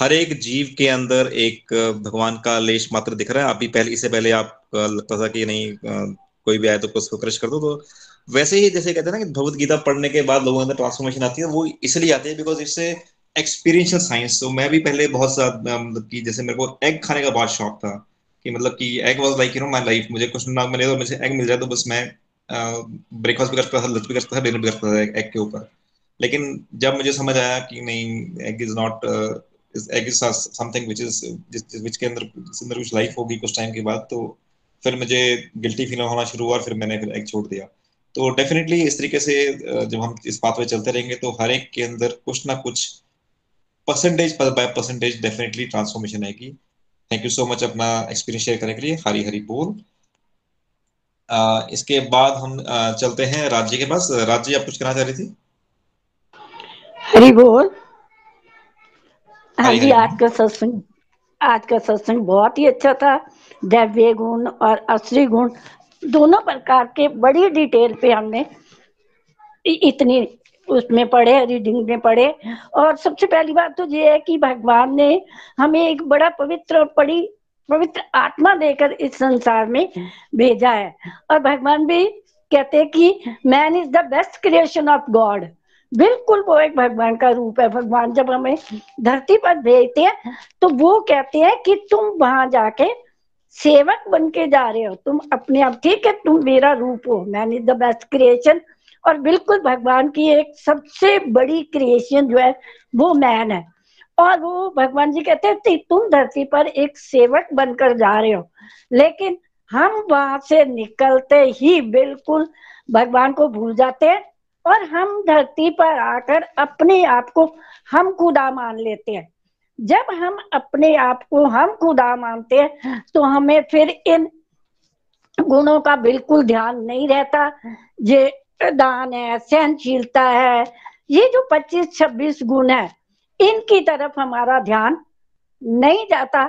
हर एक जीव के अंदर एक भगवान का लेश मात्र दिख रहा है। आप भी पहले, इससे पहले आप लगता था कि नहीं कोई भी आए तो उसको क्रश कर दो, तो वैसे ही जैसे कहते हैं ना कि भगवत गीता पढ़ने के बाद लोगों के अंदर ट्रांसफॉर्मेशन आती है, वो इसलिए आती है because it's a experiential science. तो मैं भी पहले बहुत सा कि जैसे मेरे को एग खाने का बहुत शौक था, कि मतलब कि ego was like you know my life, मुझे कुछ ना मिले तो मुझे एग मिल जाए तो बस मैं ब्रेकफास्ट भी करता था, लंच भी करता था, डिनर भी करता था एग के ऊपर। लेकिन जब मुझे समझ आया कि नहीं, ego is not, ego is something which is which के अंदर अंदर कुछ लाइफ होगी कुछ टाइम के बाद, तो फिर मुझे गिल्टी फील होना शुरू हुआ और फिर मैंने फिर एग छोड़ दिया। तो डेफिनेटली इस तरीके से जब हम इस बात पे चलते रहेंगे तो हर एक के अंदर कुछ ना कुछ percentage by percentage definitely transformation आएगी। थैंक यू सो मच अपना एक्सपीरियंस शेयर करने के लिए। हरी हरी बोल। uh, इसके बाद हम uh, चलते हैं राज जी के पास। राज जी, आप कुछ कहना चाह रही थी? हरी बोल। हाँ जी, आज का सत्संग आज का सत्संग बहुत ही अच्छा था। दैव्य गुण और असली गुण दोनों प्रकार के बड़ी डिटेल पे हमने इतनी उसमें पढ़े, रीडिंग में पढ़े। और सबसे पहली बात तो ये है कि भगवान ने हमें एक बड़ा पवित्र बड़ी पवित्र आत्मा देकर इस संसार में भेजा है। और भगवान भी कहते हैं कि man is the best creation of God. बिल्कुल वो एक भगवान का रूप है। भगवान जब हमें धरती पर भेजते हैं तो वो कहते हैं कि तुम वहां जाके सेवक बन के जा रहे हो, तुम अपने आप, ठीक है, तुम मेरा रूप हो, man is the best creation. और बिल्कुल भगवान की एक सबसे बड़ी क्रिएशन जो है वो मैन है। और वो भगवान जी कहते हैं तुम धरती पर एक सेवक बनकर जा रहे हो, लेकिन हम वहां से निकलते ही बिल्कुल भगवान को भूल जाते हैं और हम धरती पर आकर अपने आप को हम खुदा मान लेते हैं। जब हम अपने आप को हम खुदा मानते हैं तो हमें फिर इन गुणों का बिल्कुल ध्यान नहीं रहता। ये दान है, सहनशीलता है, ये जो पच्चीस छब्बीस गुण है, इनकी तरफ हमारा ध्यान नहीं जाता।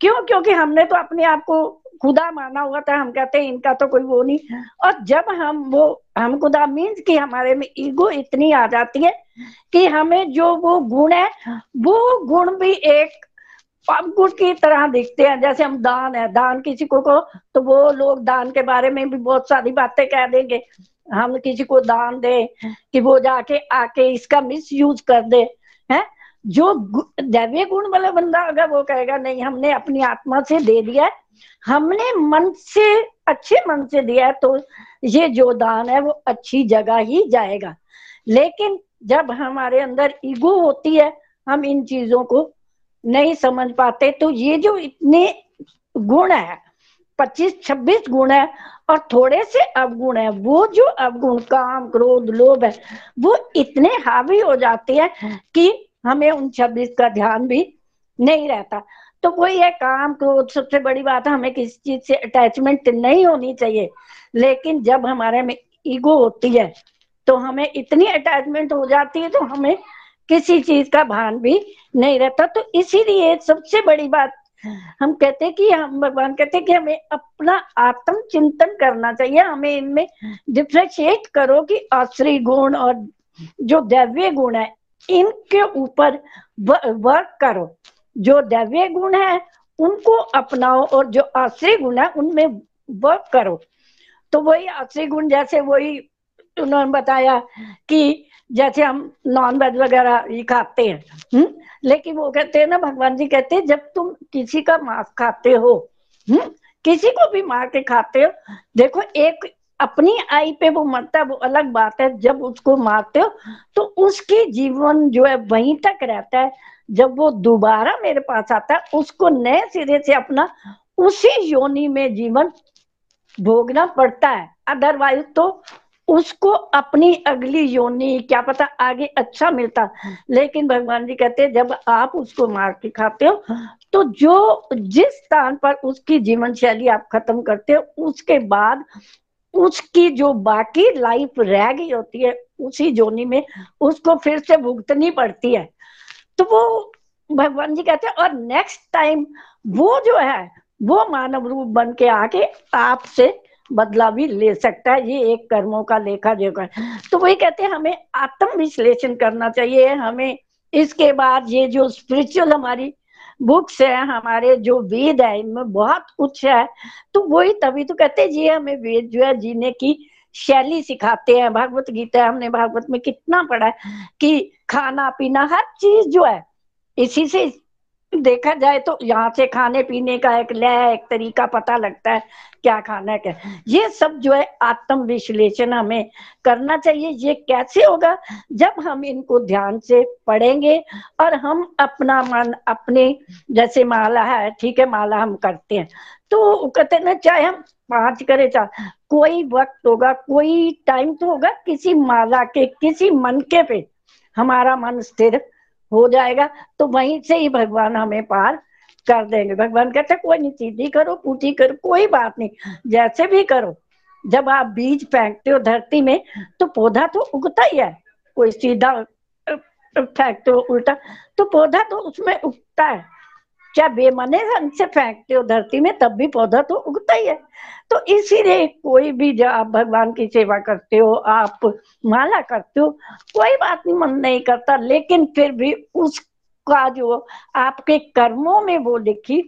क्यों? क्योंकि हमने तो अपने आप को खुदा माना हुआ था। हम कहते हैं इनका तो कोई वो नहीं। और जब हम वो हम खुदा मीन्स कि हमारे में ईगो इतनी आ जाती है कि हमें जो वो गुण है वो गुण भी एक गुण की तरह दिखते हैं। जैसे हम दान है, दान किसी को को तो वो लोग दान के बारे में भी बहुत सारी बातें कह देंगे। हम किसी को दान दे कि वो जाके आके इसका मिसयूज कर दे, हैं? जो दैवीय गुण वाला बंदा अगर वो कहेगा नहीं हमने अपनी आत्मा से दे दिया है, हमने मन से अच्छे मन से दिया है, तो ये जो दान है वो अच्छी जगह ही जाएगा। लेकिन जब हमारे अंदर ईगो होती है हम इन चीजों को नहीं समझ पाते। तो ये जो इतने गुण है, पच्चीस छब्बीस गुण है और थोड़े से अवगुण है, वो जो अवगुण काम क्रोध लोभ है वो इतने हावी हो जाते हैं कि हमें उन छब्बीस का ध्यान भी नहीं रहता। तो वही है काम क्रोध, सबसे बड़ी बात है हमें किसी चीज से अटैचमेंट नहीं होनी चाहिए। लेकिन जब हमारे में ईगो होती है तो हमें इतनी अटैचमेंट हो जाती है तो हमें किसी चीज का भान भी नहीं रहता। तो इसीलिए सबसे बड़ी बात हम कहते हैं कि हम भगवान कहते हैं कि हमें अपना आत्म चिंतन करना चाहिए। हमें इनमें डिफ्रेंशिएट करो कि असली गुण और जो दैवीय गुण है इनके ऊपर वर्क करो। जो दैवीय गुण है उनको अपनाओ और जो असली गुण है उनमें वर्क करो। तो वही असली गुण, जैसे वही उन्होंने बताया कि जैसे हम नॉन वेज वगैरह ये खाते हैं, हम्म, लेकिन वो कहते हैं ना, भगवान जी कहते हैं जब तुम किसी का मांस खाते हो, हम्म, किसी को भी मार के खाते हो, देखो एक अपनी आई पे वो मरता है वो अलग बात है, जब उसको मारते हो तो उसके जीवन जो है वहीं तक रहता है। जब वो दोबारा मेरे पास आता है उसको नए सिरे से अपना उसी योनि में जीवन भोगना पड़ता है, अदरवाइज तो उसको अपनी अगली योनि क्या पता आगे अच्छा मिलता। लेकिन भगवान जी कहते हैं जब आप उसको मार के खाते हो तो जो जिस स्थान पर उसकी जीवन शैली आप खत्म करते हो उसके बाद उसकी जो बाकी लाइफ रह गई होती है उसी योनि में उसको फिर से भुगतनी पड़ती है। तो वो भगवान जी कहते हैं और नेक्स्ट टाइम वो जो है वो मानव रूप बन के आके आपसे बदला भी ले सकता है। ये एक कर्मों का लेखा जोखा। तो वही कहते हैं हमें आत्म विश्लेषण करना चाहिए। हमें इसके बाद ये जो स्पिरिचुअल हमारी बुक्स है, हमारे जो वेद है, इनमें बहुत कुछ है। तो वही तभी तो कहते हैं ये हमें वेद जो है जीने की शैली सिखाते हैं। भागवत गीता है, हमने भागवत में कितना पढ़ा है कि खाना पीना हर चीज जो है इसी से देखा जाए तो यहाँ से खाने पीने का एक लय एक तरीका पता लगता है क्या खाना है क्या। ये सब जो है आत्म विश्लेषण हमें करना चाहिए। ये कैसे होगा जब हम इनको ध्यान से पढ़ेंगे और हम अपना मन अपने जैसे माला है, ठीक है माला हम करते हैं तो कहते ना चाहे हम पांच करें चाहे कोई वक्त होगा कोई टाइम तो होगा किसी माला के किसी मनके पे हमारा मन स्थिर हो जाएगा तो वहीं से ही भगवान हमें पार कर देंगे। भगवान कहते कोई नहीं सीधी करो पूठी करो कोई बात नहीं जैसे भी करो। जब आप बीज फेंकते हो धरती में तो पौधा तो उगता ही है। कोई सीधा फेंकते हो उल्टा तो पौधा तो उसमें उगता है। क्या बेमने ढंग से फेंकते हो धरती में तब भी पौधा तो उगता ही है। तो इसीलिए कोई भी जब आप भगवान की सेवा करते हो आप माला करते हो कोई बात नहीं मन नहीं करता लेकिन फिर भी उसका जो आपके कर्मों में वो लिखी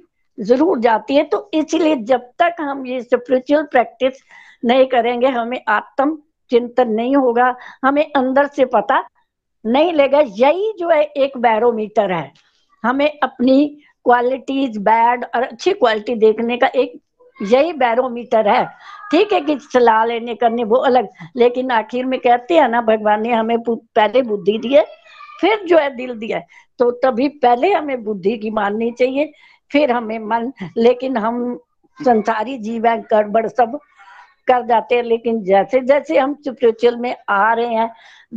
जरूर जाती है। तो इसीलिए जब तक हम ये स्पिरिचुअल प्रैक्टिस नहीं करेंगे हमें आत्म चिंतन नहीं होगा, हमें अंदर से पता नहीं लगेगा। यही जो है एक बैरोमीटर है, हमें अपनी क्वालिटीज बैड और अच्छी क्वालिटी देखने का एक यही बैरोमीटर है। ठीक है कि सलाह लेने करने वो अलग, लेकिन आखिर में कहते हैं ना भगवान ने हमें पहले बुद्धि दी है फिर जो है दिल दिया है। तो तभी पहले हमें बुद्धि की माननी चाहिए फिर हमें मन। लेकिन हम संसारी जीव है गड़बड़ सब कर जाते हैं। लेकिन जैसे जैसे हम स्पिरिचुअल में आ रहे हैं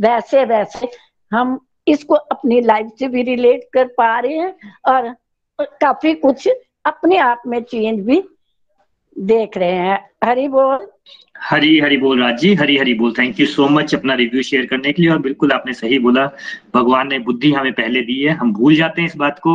वैसे वैसे हम इसको अपनी लाइफ से भी रिलेट कर पा रहे हैं और काफी कुछ अपने आप में चेंज भी देख रहे हैं। हरी बोल। हरी हरी बोल राज जी, हरी हरी बोल। थैंक यू सो मच अपना रिव्यू शेयर करने के लिए। और बिल्कुल आपने सही बोला, भगवान ने बुद्धि हमें पहले दी है। हम भूल जाते हैं इस बात को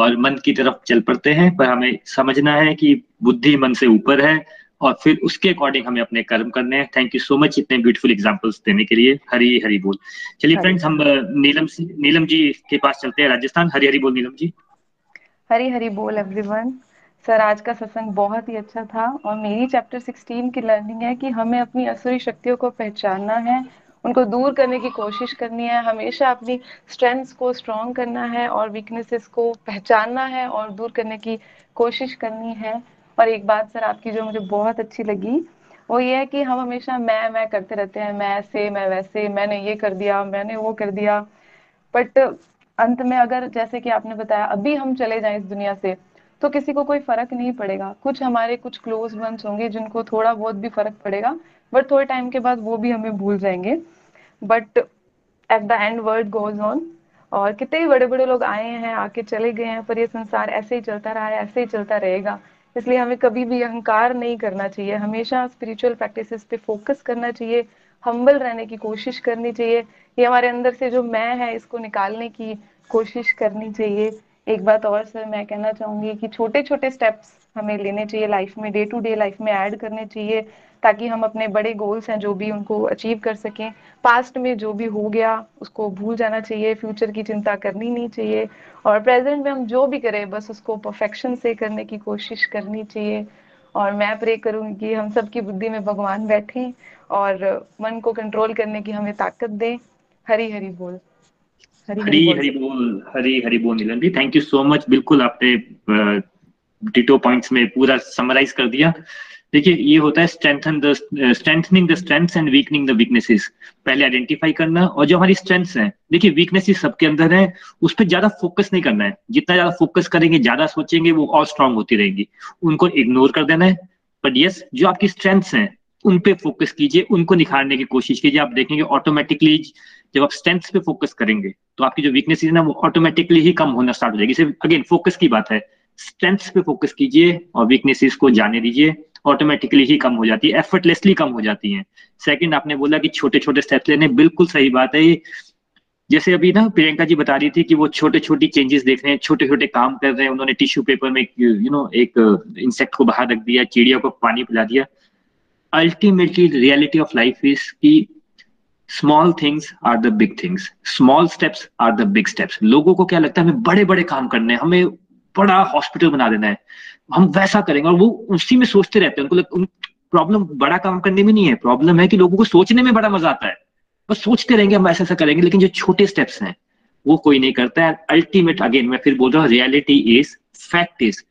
और मन की तरफ चल पड़ते हैं, पर हमें समझना है कि बुद्धि मन से ऊपर है और फिर उसके अकॉर्डिंग हमें अपने कर्म करने हैं। थैंक यू सो मच इतने ब्यूटीफुल एग्जांपल्स देने के लिए। हरी हरी बोल। चलिए फ्रेंड्स हम नीलम नीलम जी के पास चलते हैं राजस्थान। हरी हरी बोल नीलम जी। हरी हरी बोल एवरीवन। सर आज का सत्संग बहुत ही अच्छा था और मेरी चैप्टर सोलह की लर्निंग है कि हमें अपनी असुरी शक्तियों को पहचानना है, उनको दूर करने की कोशिश करनी है, हमेशा अपनी स्ट्रेंथ्स को स्ट्रॉन्ग करना है और वीकनेसेस को पहचानना है और दूर करने की कोशिश करनी है। और एक बात सर आपकी जो मुझे बहुत अच्छी लगी वो ये है कि हम हमेशा मैं मैं करते रहते हैं, मैं ऐसे मैं वैसे मैंने ये कर दिया मैंने वो कर दिया। बट अंत में अगर जैसे कि आपने बताया अभी हम चले जाएं इस दुनिया से तो किसी को कोई फर्क नहीं पड़ेगा। कुछ हमारे कुछ क्लोज वंस होंगे जिनको थोड़ा बहुत भी फर्क पड़ेगा बट थोड़े टाइम के बाद वो भी हमें भूल जाएंगे। But at the end world goes on. और कितने ही बड़े बड़े लोग आए हैं आके चले गए हैं पर ये संसार ऐसे ही चलता रहा है ऐसे ही चलता रहेगा। इसलिए हमें कभी भी अहंकार नहीं करना चाहिए, हमेशा स्पिरिचुअल प्रैक्टिसेस पे फोकस करना चाहिए, हम्बल रहने की कोशिश करनी चाहिए। ये हमारे अंदर से जो मैं है इसको निकालने की कोशिश करनी चाहिए। एक बात और सर मैं कहना चाहूंगी कि छोटे छोटे स्टेप्स हमें लेने चाहिए लाइफ में, डे टू डे लाइफ में ऐड करने चाहिए ताकि हम अपने बड़े गोल्स हैं जो भी उनको अचीव कर सकें। पास्ट में जो भी हो गया उसको भूल जाना चाहिए, फ्यूचर की चिंता करनी नहीं चाहिए और प्रेजेंट में हम जो भी करें बस उसको परफेक्शन से करने की कोशिश करनी चाहिए। और मैं प्रे करूंगी कि हम सबकी बुद्धि में भगवान बैठें और मन को कंट्रोल करने की हमें ताकत दें। हरी हरी बोल। हरी हरी, हरी, हरी बोल। हरी हरी बोल Neelam ji, thank you so much. बिल्कुल आपने डिटो पॉइंट्स में पूरा समराइज कर दिया। देखिए ये होता है strengthen the strengthening the strengths and weakening the weaknesses. पहले आइडेंटिफाई करना, और जो हमारी स्ट्रेंथ्स हैं, देखिए वीकनेसेस सबके अंदर है, उस पर ज्यादा फोकस नहीं करना है। जितना ज्यादा फोकस करेंगे, ज्यादा सोचेंगे, वो और स्ट्रांग होती रहेंगी, उनको इग्नोर कर देना है। बट यस, जो आपकी स्ट्रेंथ्स हैं उन पे फोकस कीजिए, उनको निखारने की कोशिश कीजिए। आप देखेंगे ऑटोमेटिकली जब आप स्ट्रेंथ्स पे फोकस करेंगे तो आपकी जो वीकनेसेस है ना वो ऑटोमेटिकली ही कम होना स्टार्ट हो जाएगी। सिर्फ अगेन फोकस की बात है, स्ट्रेंथ्स पे फोकस कीजिए और वीकनेसेस को जाने दीजिए, ऑटोमेटिकली ही कम हो जाती है, एफर्टलेसली कम हो जाती है। सेकंड, आपने बोला कि छोटे छोटे स्टेप्स लेने, बिल्कुल सही बात है। जैसे अभी ना प्रियंका जी बता रही थी कि वो छोटे छोटे चेंजेस देख रहे हैं, छोटे छोटे काम कर रहे हैं। उन्होंने टिश्यू पेपर में यू नो एक इंसेक्ट को बाहर रख दिया, चिड़िया को पानी पिला दिया। Ultimately reality of life is की small things are the big things, small steps are the big steps. लोगों को क्या लगता है हमें बड़े बड़े काम करने हैं, हमें बड़ा हॉस्पिटल बना देना है, हम वैसा करेंगे, और वो उसी में सोचते रहते हैं। उनको प्रॉब्लम बड़ा काम करने में नहीं है, प्रॉब्लम है कि लोगों को सोचने में बड़ा मजा आता है, बस सोचते रहेंगे हम ऐसा ऐसा करेंगे, लेकिन जो छोटे स्टेप्स हैं वो कोई नहीं करता है। अल्टीमेट अगेन मैं फिर बोल रहा हूँ, reality is fact is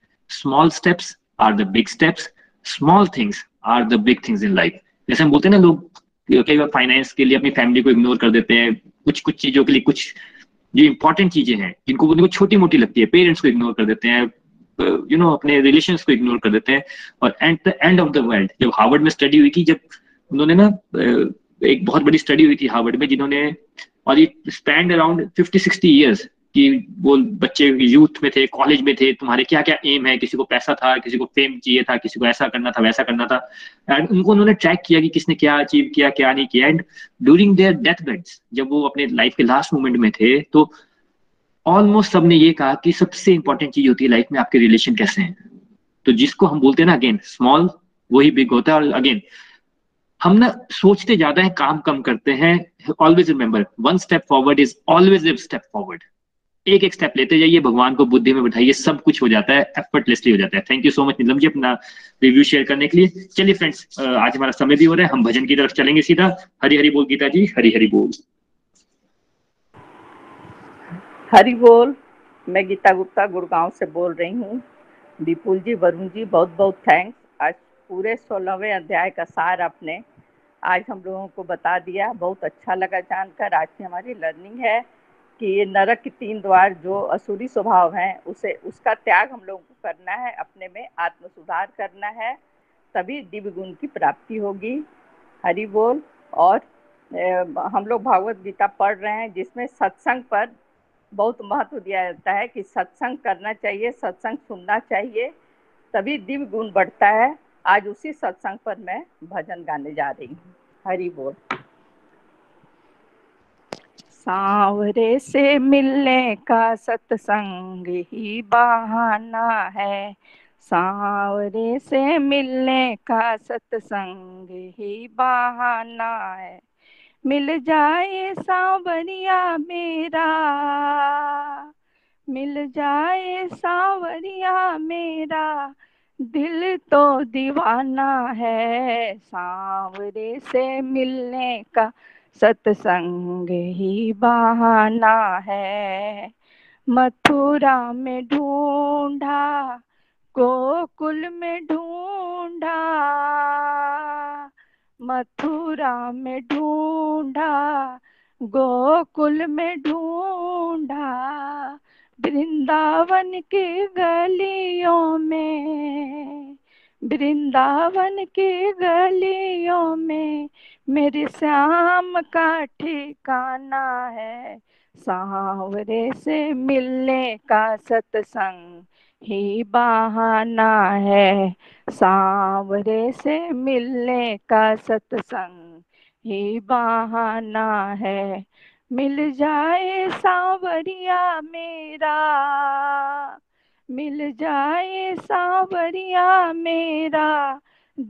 small steps are the big steps, small things are the big things in life. जैसे हम बोलते हैं ना, लोग कई बार फाइनेंस के लिए अपनी फैमिली को इग्नोर कर देते हैं, कुछ कुछ चीजों के लिए, कुछ जो इंपॉर्टेंट चीजें हैं जिनको उनको छोटी मोटी लगती है, पेरेंट्स को इग्नोर कर देते हैं, you uh, know you know, अपने रिलेशंस को इग्नोर कर देते हैं। और at the end of the world, जब हार्वर्ड में स्टडी हुई थी, जब उन्होंने ना एक बहुत बड़ी स्टडी हुई थी हार्वर्ड में, जिन्होंने, और ये spend around fifty sixty years, कि वो बच्चे यूथ में थे, कॉलेज में थे, तुम्हारे क्या क्या एम है, किसी को पैसा था, किसी को फेम चाहिए था, किसी को ऐसा करना था, वैसा करना था। एंड उनको उन्होंने ट्रैक किया कि किसने क्या अचीव किया, क्या नहीं किया। And during their death beds, जब वो अपने लाइफ के लास्ट मोमेंट में थे, तो ऑलमोस्ट सबने ये कहा कि सबसे इंपॉर्टेंट चीज होती है लाइफ में आपके रिलेशन कैसे हैं। तो जिसको हम बोलते हैं ना, अगेन स्मॉल वही बिग होता है। और अगेन हम ना सोचते ज्यादा है, काम कम करते हैं। Always remember, one step forward is always a step forward. एक एक स्टेप लेते जाइए, भगवान को बुद्धि में बैठाइए, सब कुछ हो जाता है, एफर्टलेसली हो जाता है। Thank you so much Neelam ji अपना रिव्यू शेयर करने के लिए। चलिए फ्रेंड्स, आज हमारा समय भी हो रहा है, हम भजन की तरफ चलेंगे सीधा। हरी हरी बोल गीता जी, हरी हरी बोल। हरी बोल। मैं गीता गुप्ता गुड़गांव से बोल रही हूँ। विपुल जी, वरुण जी, बहुत बहुत थैंक्स। आज पूरे सोलहवें अध्याय का सार आपने आज हम लोगों को बता दिया, बहुत अच्छा लगा जानकर। आज की हमारी लर्निंग है कि ये नरक के तीन द्वार जो असुरी स्वभाव हैं, उसे उसका त्याग हम लोगों को करना है, अपने में आत्म सुधार करना है, तभी दिव्य गुण की प्राप्ति होगी। हरि बोल। और ए, हम लोग भागवत गीता पढ़ रहे हैं, जिसमें सत्संग पर बहुत महत्व दिया जाता है कि सत्संग करना चाहिए, सत्संग सुनना चाहिए, तभी दिव्य गुण बढ़ता है। आज उसी सत्संग पर मैं भजन गाने जा रही हूँ। हरि बोल। सांवरे से मिलने का सत्संग ही बहाना है, सांवरे से मिलने का सत्संग ही बहाना है, मिल जाए सांवरिया मेरा, मिल जाए सांवरिया मेरा, दिल तो दीवाना है। सांवरे से मिलने का सत्संग ही बहाना है, मथुरा में ढूंढा, गोकुल में ढूंढा, मथुरा में ढूंढा, गोकुल में ढूंढा, वृंदावन की गलियों में, वृंदावन की गलियों में, मेरे श्याम का ठिकाना है। सांवरे से मिलने का सत्संग ही बहाना है, सांवरे से मिलने का सत्संग ही बहाना है, मिल जाए सांवरिया मेरा, मिल जाए सांवरिया मेरा,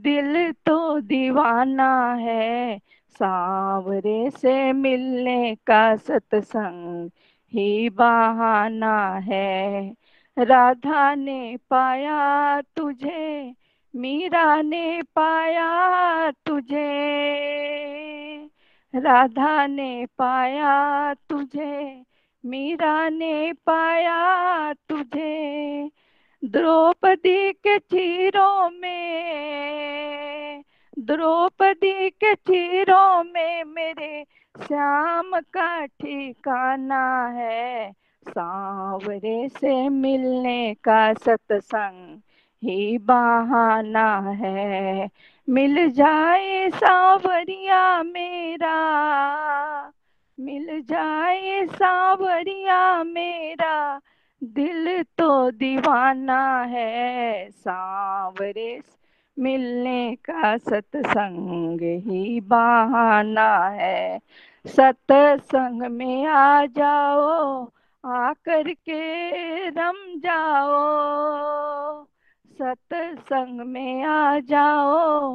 दिल तो दीवाना है। सांवरे से मिलने का सत्संग ही बहाना है, राधा ने पाया तुझे, मीरा ने पाया तुझे, राधा ने पाया तुझे, मीरा ने पाया तुझे, द्रौपदी के चीरों में, द्रौपदी के चीरों में मेरे श्याम का ठिकाना है। सांवरे से मिलने का सत्संग ही बहाना है। मिल जाए सांवरिया मेरा, मिल जाए सांवरिया मेरा, दिल तो दीवाना है। सांवरे मिलने का सत्संग ही बहाना है। सत्संग में आ जाओ, आकर के रम जाओ। सत्संग में आ जाओ,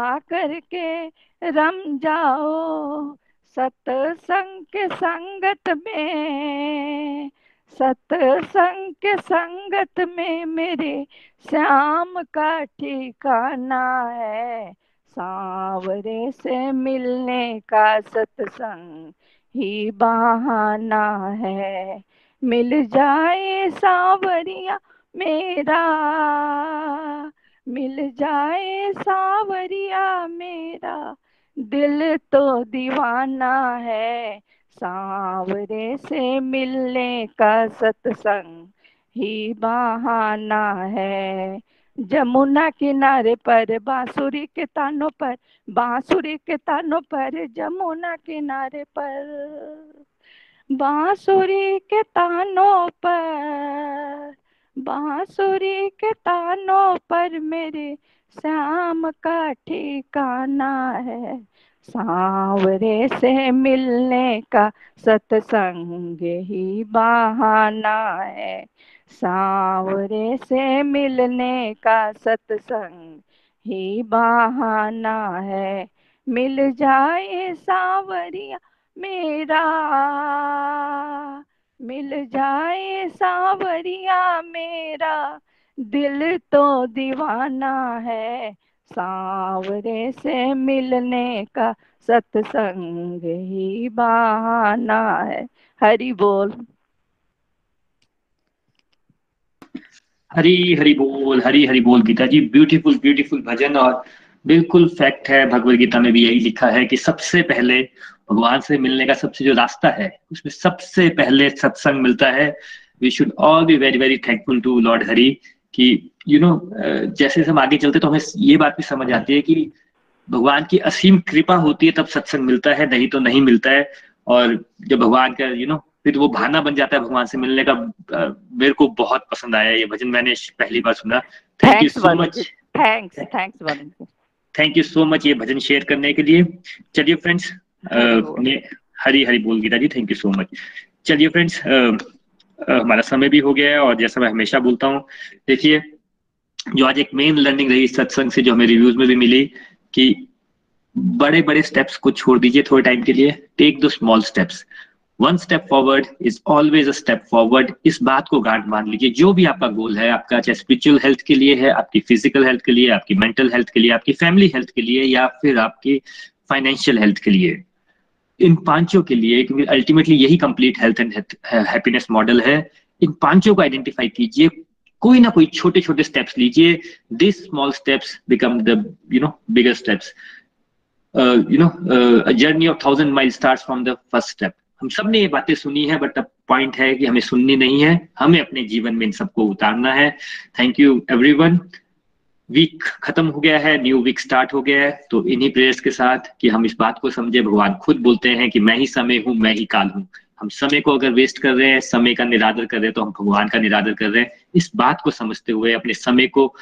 आकर के रम जाओ। सत्संग के संगत में, सत्संग के संगत में मेरे श्याम का ठिकाना है। सांवरे से मिलने का सत्संग ही बहाना है। मिल जाए सांवरिया मेरा, मिल जाए सांवरिया मेरा, दिल तो दीवाना है। सांवरे से मिलने का सत्संग ही बहाना है। जमुना किनारे पर, बांसुरी के तानों पर, बांसुरी के तानों पर, जमुना किनारे पर, बांसुरी के तानों पर, बांसुरी के तानों पर मेरे श्याम का ठिकाना है। सांवरे से मिलने का सत्संग ही बहाना है। सांवरे से मिलने का सत्संग ही बहाना है। मिल जाए सांवरिया मेरा, मिल जाए सांवरिया मेरा, दिल तो दीवाना है। सांवरे से मिलने का सत्संग ही बहाना है। हरि बोल, हरी हरि बोल, हरी हरि बोल। गीता जी ब्यूटीफुल ब्यूटीफुल भजन, और बिल्कुल फैक्ट है, भगवद गीता में भी यही लिखा है कि सबसे पहले भगवान से मिलने का सबसे जो रास्ता है उसमें सबसे पहले सत्संग मिलता है। We should all be very very thankful to Lord Hari कि यू you नो know, जैसे हम आगे चलते तो हमें ये बात भी समझ आती है कि भगवान की असीम कृपा होती है तब सत्संग मिलता है, नहीं तो नहीं मिलता है। और जब भगवान का यू you नो know, फिर वो बहाना बन जाता है भगवान से मिलने का। मेरे को बहुत पसंद आया ये भजन, मैंने पहली बार सुना। Thank you so much, thanks thanks Varun, thank you so much ये भजन शेयर करने के लिए। चलिए फ्रेंड्स, हरी हरी बोल Gita ji, thank you so much. चलिए फ्रेंड्स, हमारा समय भी हो गया है, और जैसा मैं हमेशा बोलता हूँ, देखिए जो आज एक मेन लर्निंग रही सत्संग से, जो हमें रिव्यूज में भी मिली, कि बड़े बड़े स्टेप्स को छोड़ दीजिए थोड़े टाइम के लिए। Take the small steps, one step forward is always a step forward. इस बात को गांठ बांध लीजिए। जो भी आपका गोल है, आपका चाहे स्पिरिचुअल हेल्थ के लिए है, आपकी फिजिकल हेल्थ के लिए, आपकी मेंटल हेल्थ के लिए, आपकी फैमिली हेल्थ के लिए, या फिर आपकी फाइनेंशियल हेल्थ के लिए, इन पांचों के लिए, क्योंकि अल्टीमेटली यही complete health and happiness model है। इन पांचों को आइडेंटिफाई कीजिए, कोई ना कोई छोटे छोटे स्टेप्स लीजिए। This small steps become the you know bigger steps. You know a journey of thousand mile starts from the first step. हम सब ने ये बातें सुनी है, बट अब पॉइंट है कि हमें सुननी नहीं है, हमें अपने जीवन में इन सबको उतारना है। Thank you everyone. वीक खत्म हो गया है, न्यू वीक स्टार्ट हो गया है, तो इन्हीं प्रेयर्स के साथ कि हम इस बात को समझे। भगवान खुद बोलते हैं कि मैं ही समय हूँ, मैं ही काल हूँ। हम समय को अगर वेस्ट कर रहे हैं, समय का निरादर कर रहे हैं, तो हम भगवान का निरादर कर रहे हैं। इस बात को समझते हुए अपने समय को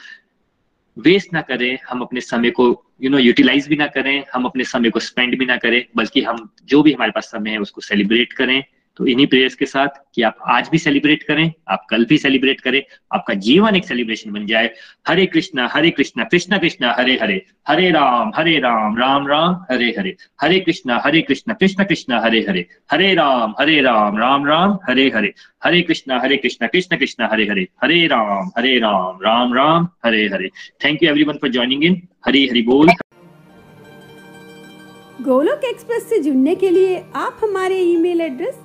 वेस्ट ना करें, हम अपने समय को यू नो यूटिलाइज भी ना करें, हम अपने समय को स्पेंड भी ना करें, बल्कि हम जो भी हमारे पास समय है उसको सेलिब्रेट करें। तो इन्हीं प्रेयर्स के साथ कि आप आज भी सेलिब्रेट करें, आप कल भी सेलिब्रेट करें, आपका जीवन एक सेलिब्रेशन बन जाए। Hare Krishna Hare Krishna Krishna Krishna Hare Hare, Hare Ram Hare Ram Ram Ram Hare Hare, Hare Krishna Hare Krishna Krishna Krishna Hare Hare, Hare Ram Hare Ram Ram Ram Hare Hare, Hare Krishna Hare Krishna Krishna Krishna Hare Hare, Hare Ram Hare Ram Ram Ram Hare Hare. Thank you everyone for joining in. Hari Hari बोल। गोलोक एक्सप्रेस से जुड़ने के लिए आप हमारे ईमेल एड्रेस